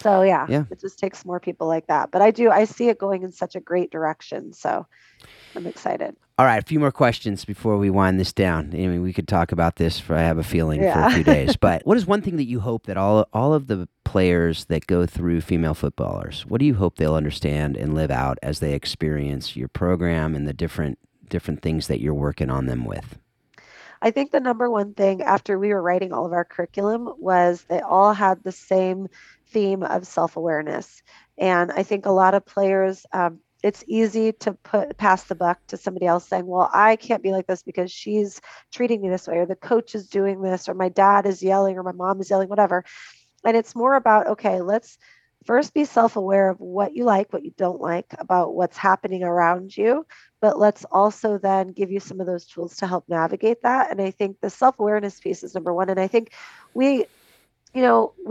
So yeah, it just takes more people like that. But I see it going in such a great direction. So I'm excited. All right, a few more questions before we wind this down. I mean, we could talk about this for, I have a feeling, for a few days. But what is one thing that you hope that all of the players that go through female footballers, what do you hope they'll understand and live out as they experience your program and the different things that you're working on them with? I think the number one thing after we were writing all of our curriculum was they all had the same theme of self-awareness. And I think a lot of players, it's easy to pass the buck to somebody else saying, well, I can't be like this because she's treating me this way, or the coach is doing this, or my dad is yelling, or my mom is yelling, whatever. And it's more about, okay, let's first be self-aware of what you like, what you don't like about what's happening around you. But let's also then give you some of those tools to help navigate that. And I think the self-awareness piece is number one. And I think we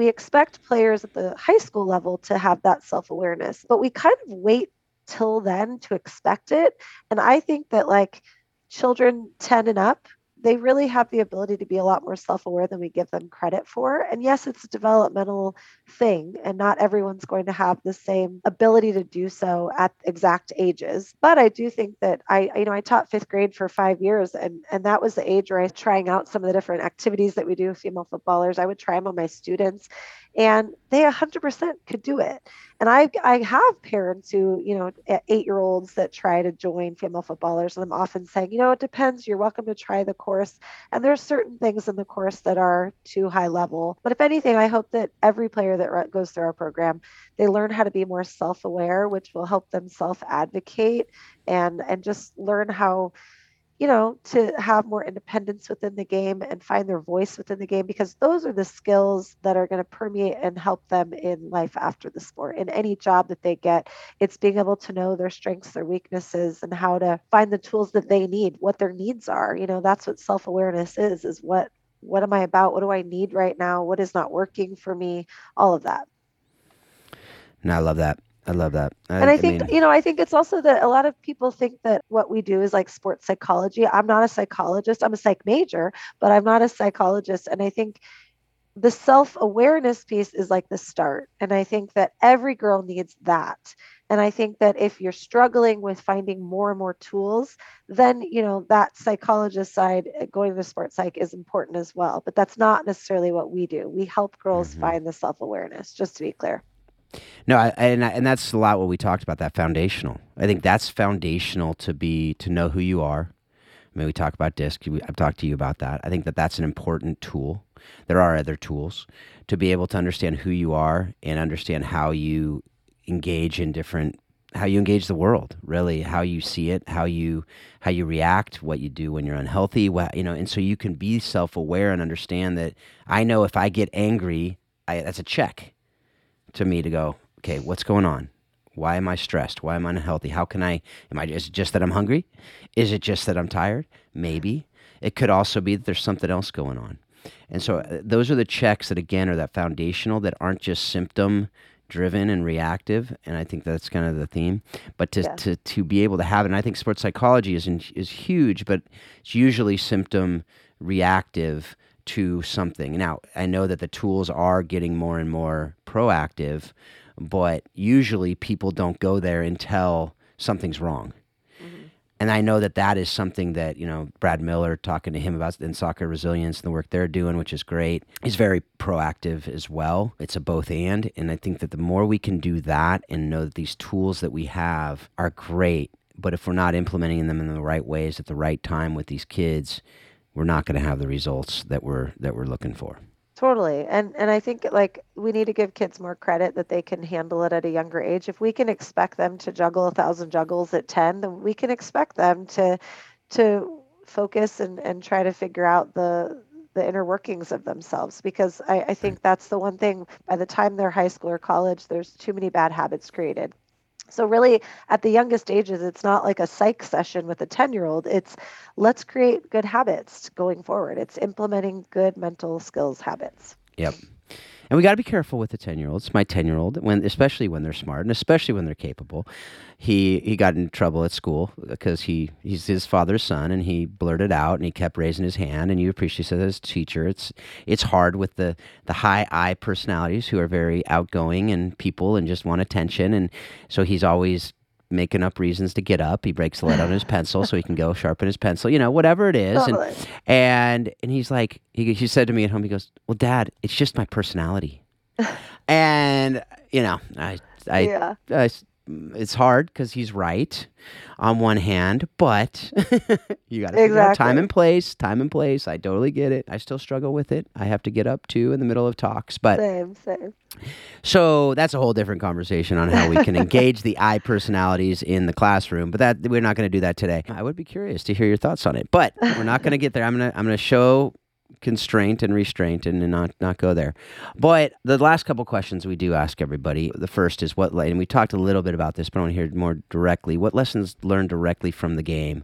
expect players at the high school level to have that self-awareness, but we kind of wait till then to expect it. And I think that like children 10 and up, they really have the ability to be a lot more self-aware than we give them credit for. And yes, it's a developmental thing, and not everyone's going to have the same ability to do so at exact ages. But I do think that I taught fifth grade for 5 years, and that was the age where I was trying out some of the different activities that we do with female footballers. I would try them on my students, and they 100% could do it. And I have parents who, 8-year-olds that try to join female footballers, and I'm often saying, it depends. You're welcome to try the course. And there's certain things in the course that are too high level. But if anything, I hope that every player that goes through our program, they learn how to be more self-aware, which will help them self-advocate and just learn how, to have more independence within the game and find their voice within the game, because those are the skills that are going to permeate and help them in life after the sport. In any job that they get, it's being able to know their strengths, their weaknesses, and how to find the tools that they need, what their needs are. That's what self-awareness is what am I about? What do I need right now? What is not working for me? All of that. And I love that. And I think, I think it's also that a lot of people think that what we do is like sports psychology. I'm not a psychologist. I'm a psych major, but I'm not a psychologist. And I think the self-awareness piece is like the start. And I think that every girl needs that. And I think that if you're struggling with finding more and more tools, then, that psychologist side going to sports psych is important as well. But that's not necessarily what we do. We help girls find the self-awareness, just to be clear. No, and that's a lot what we talked about, that foundational. I think that's foundational to know who you are. I mean, we talk about DISC. I've talked to you about that. I think that that's an important tool. There are other tools to be able to understand who you are and understand how you engage in different, how you engage the world, really, how you see it, how you react, what you do when you're unhealthy, and so you can be self-aware and understand that I know if I get angry, that's a check to me to go, okay, what's going on? Why am I stressed? Why am I unhealthy? How can I, is it just that I'm hungry? Is it just that I'm tired? Maybe. It could also be that there's something else going on. And so those are the checks that, again, are that foundational, that aren't just symptom driven and reactive. And I think that's kind of the theme, but to be able to have it. And I think sports psychology is huge, but it's usually symptom reactive to something. Now, I know that the tools are getting more and more proactive, but usually people don't go there until something's wrong. And I know that is something that, Brad Miller, talking to him about in Soccer Resilience and the work they're doing, which is great, is very proactive as well. It's a both and. And I think that the more we can do that and know that these tools that we have are great, but if we're not implementing them in the right ways at the right time with these kids, we're not going to have the results that we're looking for. Totally. And I think we need to give kids more credit that they can handle it at a younger age. If we can expect them to juggle 1,000 juggles at 10, then we can expect them to focus and try to figure out the inner workings of themselves, because I think that's the one thing. By the time they're high school or college, there's too many bad habits created. So really, at the youngest ages, it's not like a psych session with a 10-year-old. It's let's create good habits going forward. It's implementing good mental skills habits. Yep. And we got to be careful with the 10-year-olds. My 10-year-old, especially when they're smart and especially when they're capable, he got into trouble at school because he's his father's son, and he blurted out and he kept raising his hand. And you appreciate that as a teacher. It's hard with the high I personalities who are very outgoing and people and just want attention. And so he's always making up reasons to get up. He breaks the lead on his pencil so he can go sharpen his pencil, whatever it is. Totally. And he's like, he said to me at home, he goes, well, Dad, it's just my personality. And, I it's hard because he's right on one hand, but you got to figure out time and place. I totally get it. I still struggle with it. I have to get up too in the middle of talks, but same. So that's a whole different conversation on how we can engage the I personalities in the classroom, but that we're not going to do that today. I would be curious to hear your thoughts on it, but we're not going to get there. I'm going to show constraint and restraint and not go there. But the last couple questions we do ask everybody, the first is what, and we talked a little bit about this, but I want to hear more directly. What lessons learned directly from the game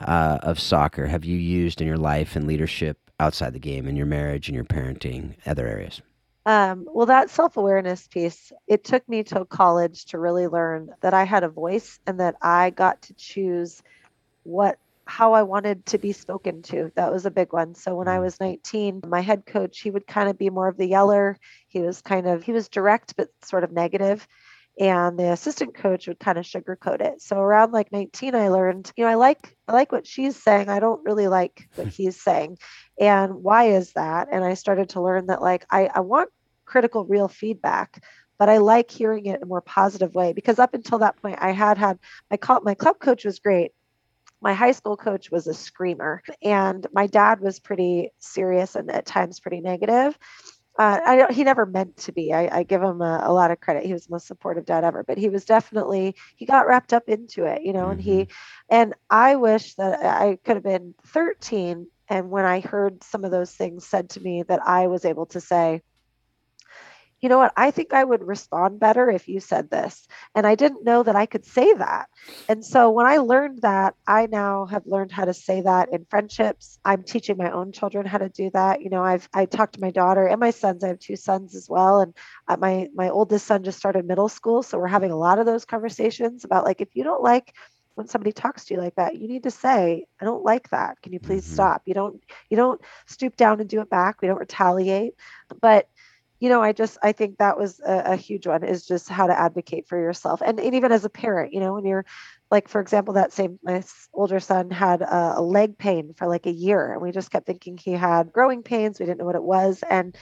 of soccer have you used in your life and leadership outside the game, in your marriage, in your parenting, other areas? Well, that self-awareness piece, it took me till college to really learn that I had a voice and that I got to choose how I wanted to be spoken to. That was a big one. So when I was 19, my head coach, he would kind of be more of the yeller. He was direct, but sort of negative. And the assistant coach would kind of sugarcoat it. So around like 19, I learned, I like what she's saying. I don't really like what he's saying. And why is that? And I started to learn that I want critical, real feedback, but I like hearing it in a more positive way, because up until that point I had my club coach was great. My high school coach was a screamer, and my dad was pretty serious and at times pretty negative. He never meant to be. I give him a lot of credit. He was the most supportive dad ever, but he was definitely, he got wrapped up into it, mm-hmm. And I wish that I could have been 13. And when I heard some of those things said to me, that I was able to say, you know what, I think I would respond better if you said this. And I didn't know that I could say that. And so when I learned that, I now have learned how to say that in friendships. I'm teaching my own children how to do that. I talked to my daughter and my sons. I have two sons as well. And my oldest son just started middle school. So we're having a lot of those conversations about if you don't like when somebody talks to you like that, you need to say, I don't like that. Can you please mm-hmm. stop? You don't stoop down and do it back. We don't retaliate. But I think that was a huge one, is just how to advocate for yourself. And even as a parent, when you're for example, my older son had a leg pain for a year, and we just kept thinking he had growing pains. We didn't know what it was. And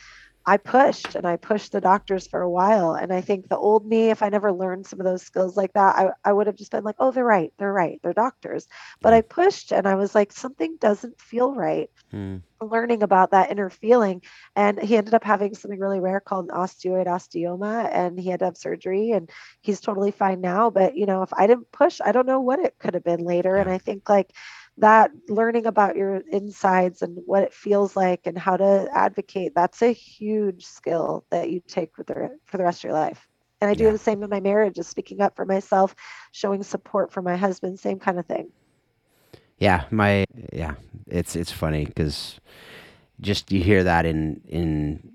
I pushed the doctors for a while. And I think the old me, if I never learned some of those skills like that, I would have just been like, oh, they're right. They're doctors. But I pushed, and I was like, something doesn't feel right. Mm. Learning about that inner feeling. And he ended up having something really rare called an osteoid osteoma, and he had to have surgery, and he's totally fine now. But, if I didn't push, I don't know what it could have been later. Yeah. And I think that learning about your insides and what it feels like and how to advocate, that's a huge skill that you take for the rest of your life. And I do the same in my marriage, is speaking up for myself, showing support for my husband, same kind of thing. Yeah. It's funny because just you hear that in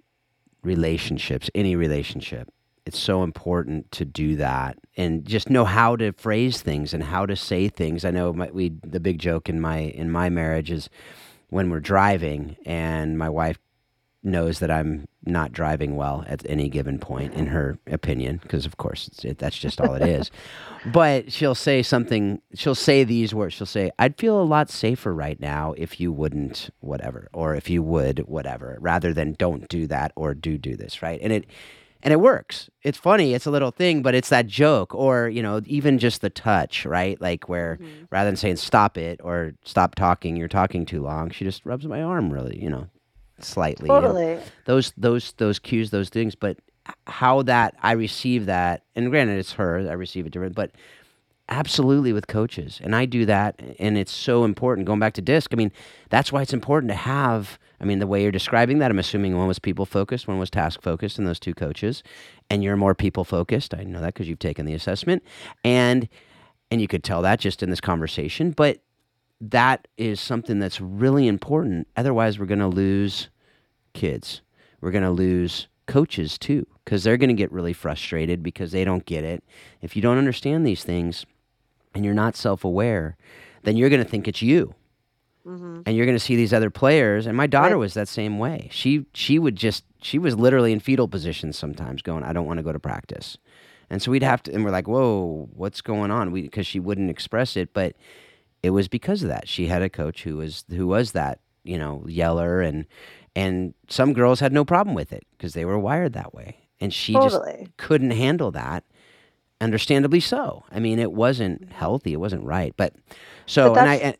relationships, any relationship. It's so important to do that and just know how to phrase things and how to say things. I know the big joke in my marriage is when we're driving, and my wife knows that I'm not driving well at any given point, in her opinion, because of course that's just all it is. But she'll say something. She'll say these words. She'll say, "I'd feel a lot safer right now if you wouldn't whatever, or if you would whatever," rather than "don't do that" or do this, right? And it works. It's funny. It's a little thing, but it's that joke, or, even just the touch, right? Where mm-hmm. rather than saying stop it or stop talking, you're talking too long, she just rubs my arm really, slightly. Totally. Those cues, those things. But how that I receive that, and granted it's her, I receive it different, but Absolutely, with coaches. And I do that, and it's so important. Going back to DISC, I mean, that's why it's important to have, I mean, the way you're describing that, I'm assuming one was people-focused, one was task-focused, and those two coaches, and you're more people-focused. I know that because you've taken the assessment, and you could tell that just in this conversation, but that is something that's really important. Otherwise, we're going to lose kids. We're going to lose coaches, too, because they're going to get really frustrated because they don't get it. If you don't understand these things, and you're not self-aware, then you're going to think it's you. Mm-hmm. And you're going to see these other players. And my daughter was that same way. She was literally in fetal position sometimes going, I don't want to go to practice. And so and we're like, whoa, what's going on? Because she wouldn't express it, but it was because of that. She had a coach who was that, yeller. And some girls had no problem with it because they were wired that way. And she just couldn't handle that. Understandably so. I mean, it wasn't healthy. It wasn't right.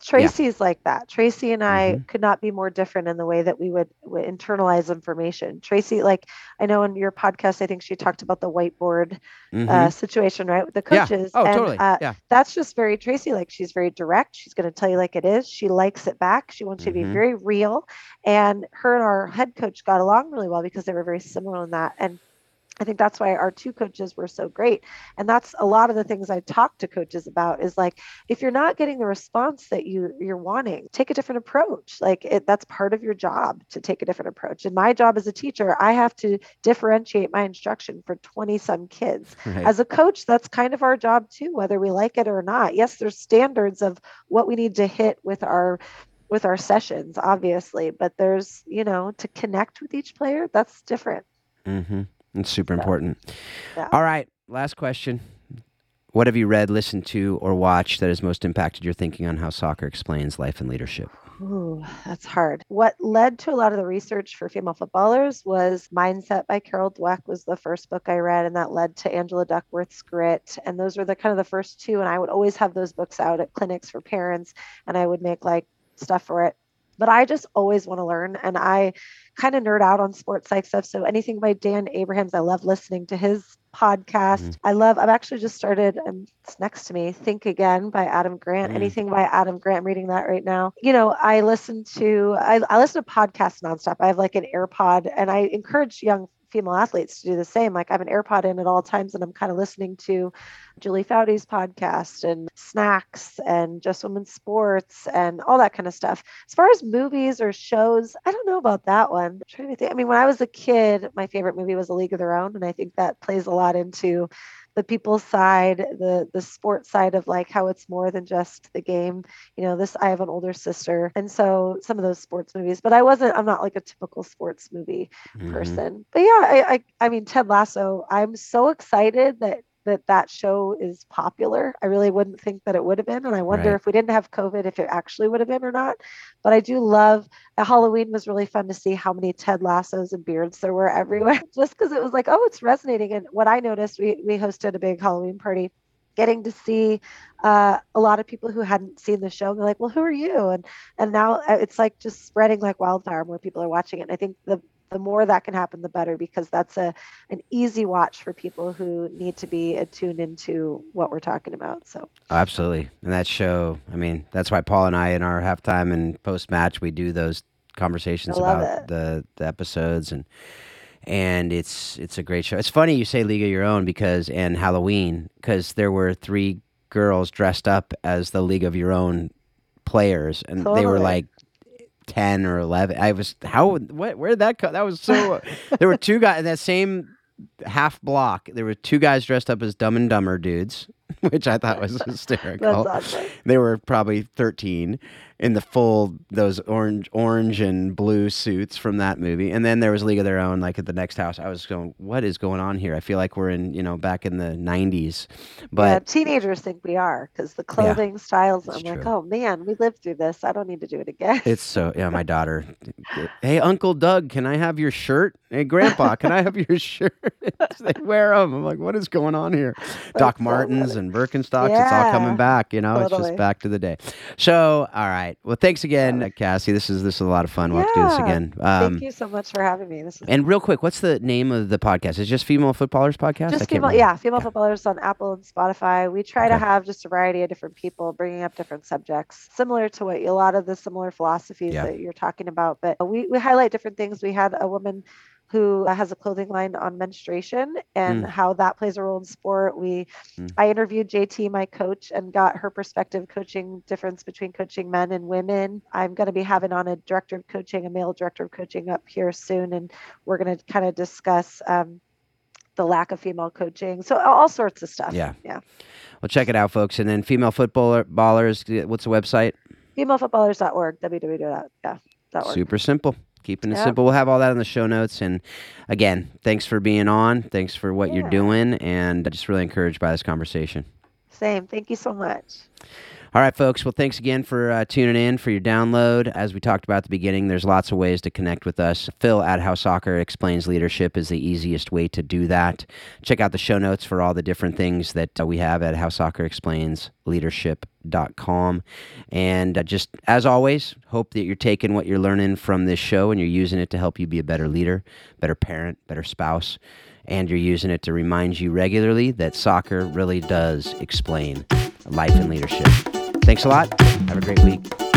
Tracy's like that. Tracy and I could not be more different in the way that we would internalize information. Tracy, like I know in your podcast, I think she talked about the whiteboard situation, right? With the coaches. Yeah. Oh, and, totally. That's just very Tracy. Like she's very direct. She's going to tell you like it is. She likes it back. She wants you to be very real. And her and our head coach got along really well because they were very similar in that. And I think that's why our two coaches were so great. And that's a lot of the things I talk to coaches about is like, if you're not getting the response that you're wanting, take a different approach. Like that's part of your job to take a different approach. And my job as a teacher, I have to differentiate my instruction for 20 some kids. Right. As a coach, that's kind of our job too, whether we like it or not. Yes, there's standards of what we need to hit with our sessions, obviously, but there's, to connect with each player, that's different. Mm-hmm. It's super important. Yeah. All right. Last question. What have you read, listened to, or watched that has most impacted your thinking on how soccer explains life and leadership? Ooh, that's hard. What led to a lot of the research for female footballers was Mindset by Carol Dweck was the first book I read, and that led to Angela Duckworth's Grit. And those were the kind of the first two. And I would always have those books out at clinics for parents, and I would make like stuff for it. But I just always want to learn, and I kind of nerd out on sports psych stuff. So anything by Dan Abrahams, I love listening to his podcast. I've actually just started, and it's next to me, Think Again by Adam Grant. Anything by Adam Grant, I'm reading that right now. I listen to podcasts nonstop. I have like an AirPod, and I encourage young female athletes to do the same. Like I have an AirPod in at all times, and I'm kind of listening to Julie Foudy's podcast and Snacks and Just Women's Sports and all that kind of stuff. As far as movies or shows, I don't know about that one. I'm trying to think. I mean, when I was a kid, my favorite movie was A League of Their Own. And I think that plays a lot into the people's side, the sports side of like how it's more than just the game. I have an older sister. And so some of those sports movies, but I'm not like a typical sports movie person. But yeah, I mean, Ted Lasso, I'm so excited that show is popular. I really wouldn't think that it would have been. And I wonder if we didn't have COVID, if it actually would have been or not. But I do love Halloween was really fun to see how many Ted Lassos and beards there were everywhere, just because it was like, oh, it's resonating. And what I noticed, we hosted a big Halloween party, getting to see a lot of people who hadn't seen the show. They're like, well, who are you? And now it's like just spreading like wildfire. More people are watching it. And I think the more that can happen, the better, because that's an easy watch for people who need to be attuned into what we're talking about. So absolutely. And that show, I mean, that's why Paul and I in our halftime and post-match, we do those conversations about the episodes and it's a great show. It's funny you say League of Your Own and Halloween, because there were three girls dressed up as the League of Your Own players, and they were like 10 or 11. Where did that come? That was so, there were two guys in that same half block. There were two guys dressed up as Dumb and Dumber dudes, which I thought was hysterical. That's awesome. They were probably 13 in the full, those orange and blue suits from that movie. And then there was League of Their Own, like at the next house. I was going, what is going on here? I feel like we're in, back in the 90s. But yeah, teenagers think we are, because the clothing styles, I'm true. Like, oh man, we lived through this. I don't need to do it again. It's so, my daughter, hey, Uncle Doug, can I have your shirt? Hey, Grandpa, can I have your shirt? They wear them. I'm like, what is going on here? Doc Martens and Birkenstocks. Yeah, it's all coming back, you know, totally. It's just back to the day. So, all right. Well, thanks again, Cassie. This is a lot of fun. We'll have to do this again. Thank you so much for having me. And real quick, what's the name of the podcast? It's just Female Footballers Podcast? Just Female Footballers on Apple and Spotify. We try to have just a variety of different people bringing up different subjects, similar to what a lot of the similar philosophies that you're talking about. But we highlight different things. We had a woman who has a clothing line on menstruation and how that plays a role in sport. I interviewed JT, my coach, and got her perspective difference between coaching men and women. I'm going to be having on a male director of coaching up here soon. And we're going to kind of discuss the lack of female coaching. So all sorts of stuff. Yeah. Well, check it out, folks. And then Female Footballers, what's the website? FemaleFootballers.org, www.org. Super simple. Keeping it simple. We'll have all that in the show notes. And again, thanks for being on. Thanks for what you're doing. And I'm just really encouraged by this conversation. Same. Thank you so much. All right, folks. Well, thanks again for tuning in, for your download. As we talked about at the beginning, there's lots of ways to connect with us. Phil at How Soccer Explains Leadership is the easiest way to do that. Check out the show notes for all the different things that we have at How Soccer Explains Leadership.com. And just as always, hope that you're taking what you're learning from this show and you're using it to help you be a better leader, better parent, better spouse. And you're using it to remind you regularly that soccer really does explain life and leadership. Thanks a lot. Have a great week.